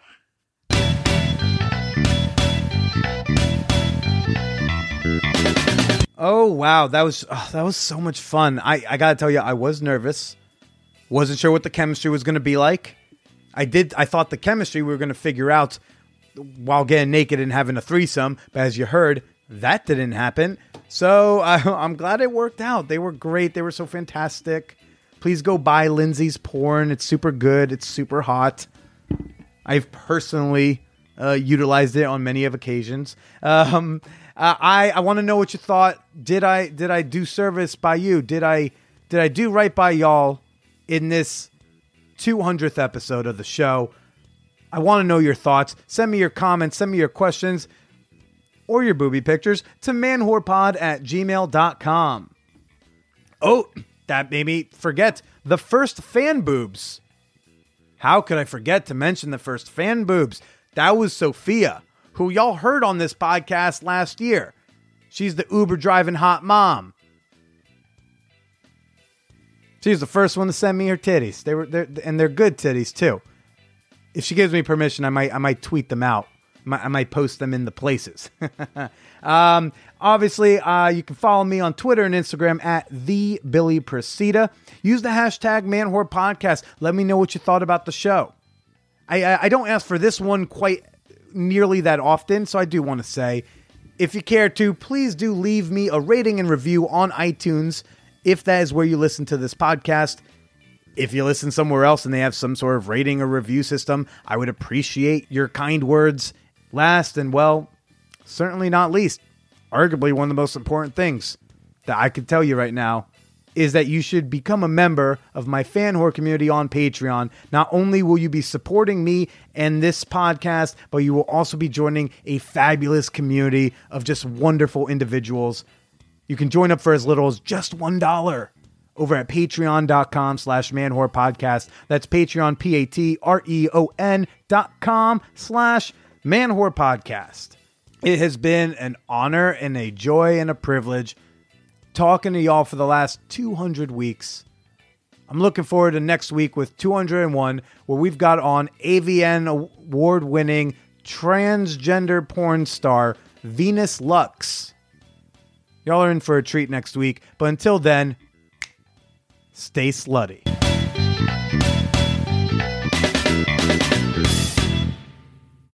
Oh, wow. That was oh, that was so much fun. I, I got to tell you, I was nervous. Wasn't sure what the chemistry was going to be like. I did. I thought the chemistry we were going to figure out while getting naked and having a threesome. But as you heard, that didn't happen. So I, I'm glad it worked out. They were great. They were so fantastic. Please go buy Lindsay's porn. It's super good. It's super hot. I've personally uh, utilized it on many of occasions. Um, uh, I I want to know what you thought. Did I did I do service by you? Did I did I do right by y'all in this two hundredth episode of the show? I want to know your thoughts. Send me your comments. Send me your questions or your booby pictures to manwhorepod at gmail dot com. Oh, that made me forget the first fan boobs. How could I forget to mention the first fan boobs? That was Sophia, who y'all heard on this podcast last year. She's the Uber driving hot mom. She was the first one to send me her titties. They were, they're, and they're good titties too. If she gives me permission, I might, I might tweet them out. I might post them in the places. um, obviously, uh, you can follow me on Twitter and Instagram at the Billy Procida. Use the hashtag Man Whore Podcast. Let me know what you thought about the show. I, I, I don't ask for this one quite nearly that often, so I do want to say, if you care to, please do leave me a rating and review on iTunes. If that is where you listen to this podcast, if you listen somewhere else and they have some sort of rating or review system, I would appreciate your kind words. Last and, well, certainly not least, arguably one of the most important things that I could tell you right now is that you should become a member of my fan whore community on Patreon. Not only will you be supporting me and this podcast, but you will also be joining a fabulous community of just wonderful individuals. You can join up for as little as just one dollar over at patreon.com slash manwhorepodcast. That's Patreon, P-A-T-R-E-O-N dot com slash manwhorepodcast. It has been an honor and a joy and a privilege talking to y'all for the last two hundred weeks. I'm looking forward to next week with two hundred one, where we've got on A V N award-winning transgender porn star Venus Lux. Y'all are in for a treat next week, but until then, stay slutty.